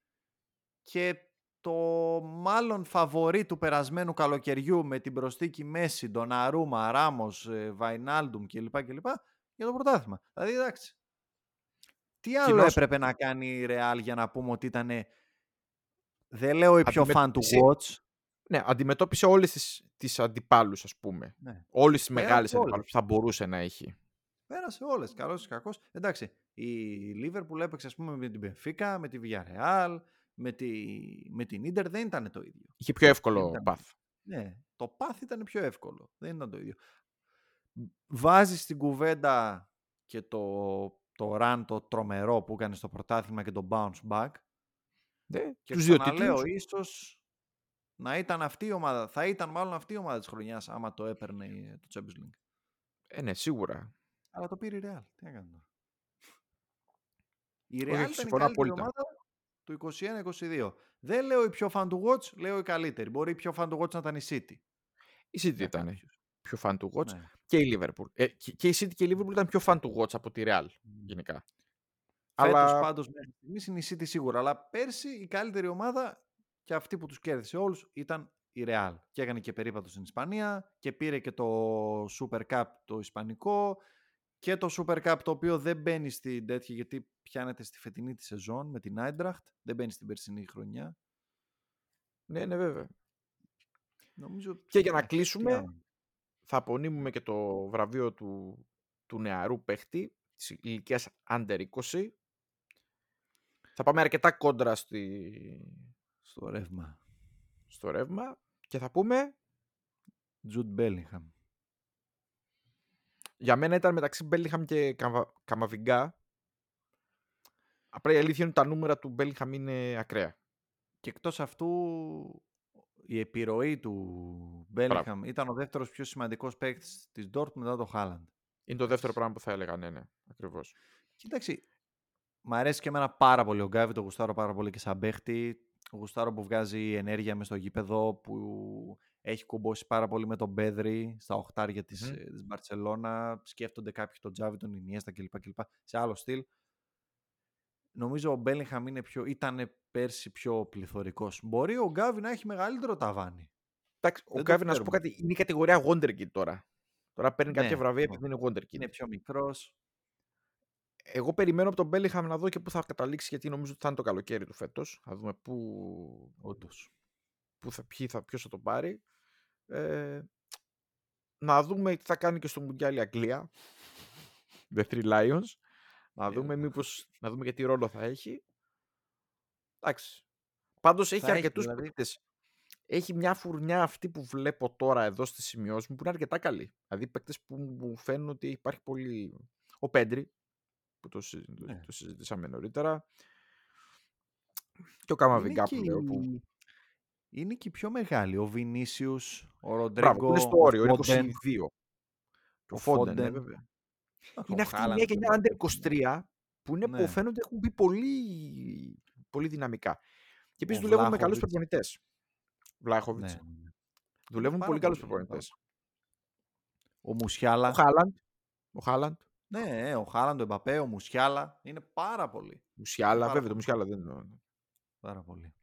και το μάλλον φαβορί του περασμένου καλοκαιριού με την προσθήκη Μέση, Ντοναρούμα, Ράμος, Βαϊνάλντουμ κλπ, κλπ. Για το πρωτάθλημα. Δηλαδή εντάξει. Τι άλλο κοινώς... έπρεπε να κάνει η Real για να πούμε ότι ήταν, δεν λέω η πιο fan to watch. Ναι, αντιμετώπισε όλες τις, τις αντιπάλους, ας πούμε. Ναι. Όλες τις πέρασε μεγάλες όλες αντιπάλους που θα μπορούσε να έχει. Πέρασε όλες, καλός ή κακός. Εντάξει, η Liverpool έπαιξε, ας πούμε, με την Benfica, με τη Villarreal, με, τη, με την Inter, δεν ήταν το ίδιο. Είχε πιο εύκολο ήταν... path. Ναι, το path ήταν πιο εύκολο, δεν ήταν το ίδιο. Βάζεις στην κουβέντα και το... το run το τρομερό που έκανε στο πρωτάθλημα και το bounce back. Ναι, και τους ξαναλέω, ίσως να ήταν αυτή η ομάδα, θα ήταν μάλλον αυτή η ομάδα της χρονιάς άμα το έπαιρνε το Champions League. Ε, ναι, σίγουρα. Αλλά το πήρε η Real. Τι έκανε τώρα. Η Real ήταν η καλύτερη ομάδα του είκοσι ένα είκοσι δύο. Δεν λέω η πιο fan to watch, λέω η καλύτερη. Μπορεί η πιο fan to watch να ήταν η City. Η City ήταν. πιο fan του watch, ναι. Και η Liverpool. Ε, και η City και η Liverpool ήταν πιο fan του watch από τη Real γενικά. Φέτος αλλά... πάντως μέχρι στιγμής είναι η City σίγουρα, αλλά πέρσι η καλύτερη ομάδα και αυτή που τους κέρδισε όλους ήταν η Real. Και έκανε και περίπατο στην Ισπανία και πήρε και το Super Cup το ισπανικό και το Super Cup το οποίο δεν μπαίνει στην τέτοια γιατί πιάνεται στη φετινή τη σεζόν με την Eintracht, δεν μπαίνει στην περσινή χρονιά. Ναι, ναι βέβαια. Νομίζω... Και για να κλείσουμε θα απονείμουμε και το βραβείο του, του νεαρού παίχτη της ηλικίας άντερ είκοσι. Θα πάμε αρκετά κόντρα στη... στο ρεύμα. Στο ρεύμα και θα πούμε Τζουντ Μπέλιγχαμ. Για μένα ήταν μεταξύ Μπέλιγχαμ και Καμα... Καμαβιγκά. Απλά η αλήθεια είναι τα νούμερα του Μπέλιγχαμ είναι ακραία. Και εκτός αυτού η επιρροή του Μπέλιγχαμ ήταν ο δεύτερος πιο σημαντικός παίκτης της Ντόρτ μετά το Χάλαντ. Είναι το δεύτερο πράγμα που θα έλεγα, ναι, ναι, ακριβώς. Κοίταξε, μ' αρέσει και εμένα πάρα πολύ ο Γκάβι, το γουστάρω πάρα πολύ και σαν παίχτη. Ο γουστάρω που βγάζει ενέργεια μες στο γήπεδο, που έχει κουμπώσει πάρα πολύ με τον Πέδρι στα οχτάρια της, mm. της Μπαρτσελώνα. Σκέφτονται κάποιοι τον Τζάβι, τον Ινιέστα κλπ, κλπ. Σε άλλο στυλ. Νομίζω ο Μπέλιγχαμ ήταν πέρσι πιο πληθωρικός. Μπορεί ο Γκάβι να έχει μεγαλύτερο ταβάνι. Εντάξει, ο Γκάβι, να σου πω κάτι, είναι η κατηγορία Wonderkid τώρα. Τώρα παίρνει ναι, κάποια βραβεία επειδή είναι Wonderkid. Είναι πιο μικρός. Εγώ περιμένω από τον Μπέλιγχαμ να δω και πού θα καταλήξει, γιατί νομίζω ότι θα είναι το καλοκαίρι του φέτος. Θα δούμε πού. Όντως. Πού θα, θα, ποιος θα τον πάρει. Ε, να δούμε τι θα κάνει και στο Μουντιάλ Αγγλία. The Three Lions. Να δούμε, μήπως, να δούμε και τι ρόλο θα έχει. Εντάξει. Πάντως έχει αρκετούς δηλαδή. Παίκτες. Έχει μια φουρνιά αυτή που βλέπω τώρα εδώ στις σημειώσεις μου που είναι αρκετά καλή. Δηλαδή παίκτες που μου φαίνουν ότι υπάρχει πολύ. Ο Πέντρι, που το, συζη... ναι. το συζητήσαμε νωρίτερα. Και ο Καμαβιγκά που λέω. Που... Είναι και πιο μεγάλη. Ο Βινίσιους, ο Ροντρίγκο. Είναι στο όριο, είναι είκοσι δύο. Ο Φόντεν, ναι, βέβαια. Είναι αυτή η μια και μια άντερ είκοσι τρία που είναι ναι. που φαίνονται έχουν μπει πολύ, πολύ δυναμικά. Και επίσης δουλεύουν Βλάχοβιτς. με καλούς προπονητές. Βλάχοβιτς. Ναι. Δουλεύουν πάρα πολύ καλούς προπονητές. Ο Μουσιάλα. Ο Χάλαντ. Ο Χάλαντ. Ναι, ο Χάλαντ, ο Εμπαπέ, ο Μουσιάλα. Είναι πάρα πολύ. Μουσιάλα, πάρα βέβαια, το Μουσιάλα δεν είναι. Πάρα πολύ.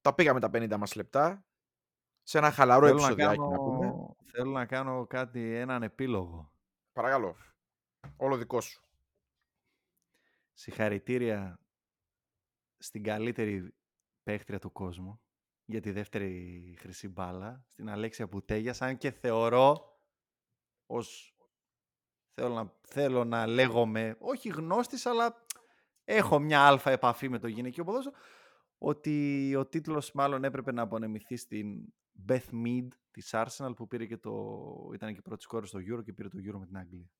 Τα πήγαμε τα πενήντα μας λεπτά. Σε ένα χαλαρό επεισοδιάκι να, κάνω... να πούμε. Θέλω να κάνω κάτι, έναν επίλογο. Παρακαλώ. Όλο δικό σου. Συγχαρητήρια στην καλύτερη παίκτρια του κόσμου για τη δεύτερη χρυσή μπάλα, στην Αλέξια Πουτέγιας, αν και θεωρώ ως... Θέλω να, θέλω να λέγομαι, όχι γνώστης, αλλά έχω μια αλφα επαφή με το γυναικείο ποδόσφαιρο, ότι ο τίτλος μάλλον έπρεπε να απονεμηθεί στην Beth Mead της Arsenal, που πήρε και το... ήταν και πρώτη σκόρερ στο Euro και πήρε το Euro με την Αγγλία.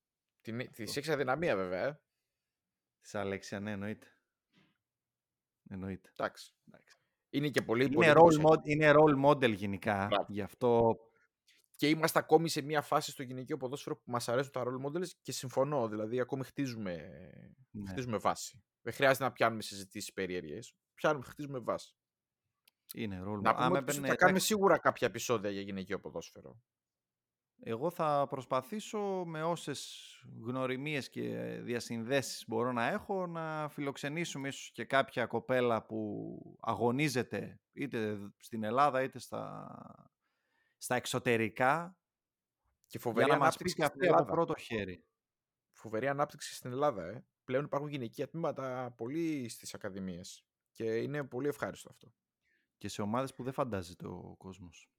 Την... Της έχεις αδυναμία βέβαια. Ε. Της Αλέξια, ναι, εννοείται. Εννοείται. Εντάξει. Είναι και πολύ... Είναι, πολύ role, mod... είναι role model γενικά, Ρά. γι' αυτό... Και είμαστε ακόμη σε μια φάση στο γυναικείο ποδόσφαιρο που μας αρέσουν τα role models και συμφωνώ, δηλαδή ακόμη χτίζουμε, ναι. χτίζουμε βάση. Δεν χρειάζεται να πιάνουμε συζητήσεις περίεργες. Πιάνουμε, χτίζουμε βάση. Είναι role model. Να πούμε ότι θα κάνουμε εντάξει. σίγουρα κάποια επεισόδια για γυναικείο ποδόσφαιρο. Εγώ θα προσπαθήσω με όσες γνωριμίες και διασυνδέσεις μπορώ να έχω να φιλοξενήσουμε ίσως και κάποια κοπέλα που αγωνίζεται είτε στην Ελλάδα είτε στα... στα εξωτερικά και φοβερή για να μας πει και αυτή από πρώτο χέρι. Φοβερή ανάπτυξη στην Ελλάδα. Ε. Πλέον υπάρχουν γυναικεία τμήματα πολύ στις ακαδημίες και είναι πολύ ευχάριστο αυτό. Και σε ομάδες που δεν φαντάζεται ο κόσμος.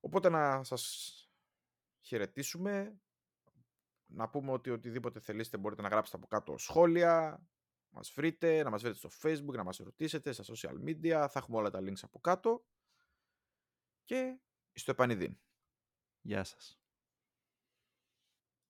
Οπότε να σας χαιρετήσουμε. Να πούμε ότι οτιδήποτε θελήσετε μπορείτε να γράψετε από κάτω σχόλια. Μας βρείτε, να μας βρείτε στο Facebook, να μας ρωτήσετε, στα social media. Θα έχουμε όλα τα links από κάτω. Και στο επανειδήν. Γεια σας.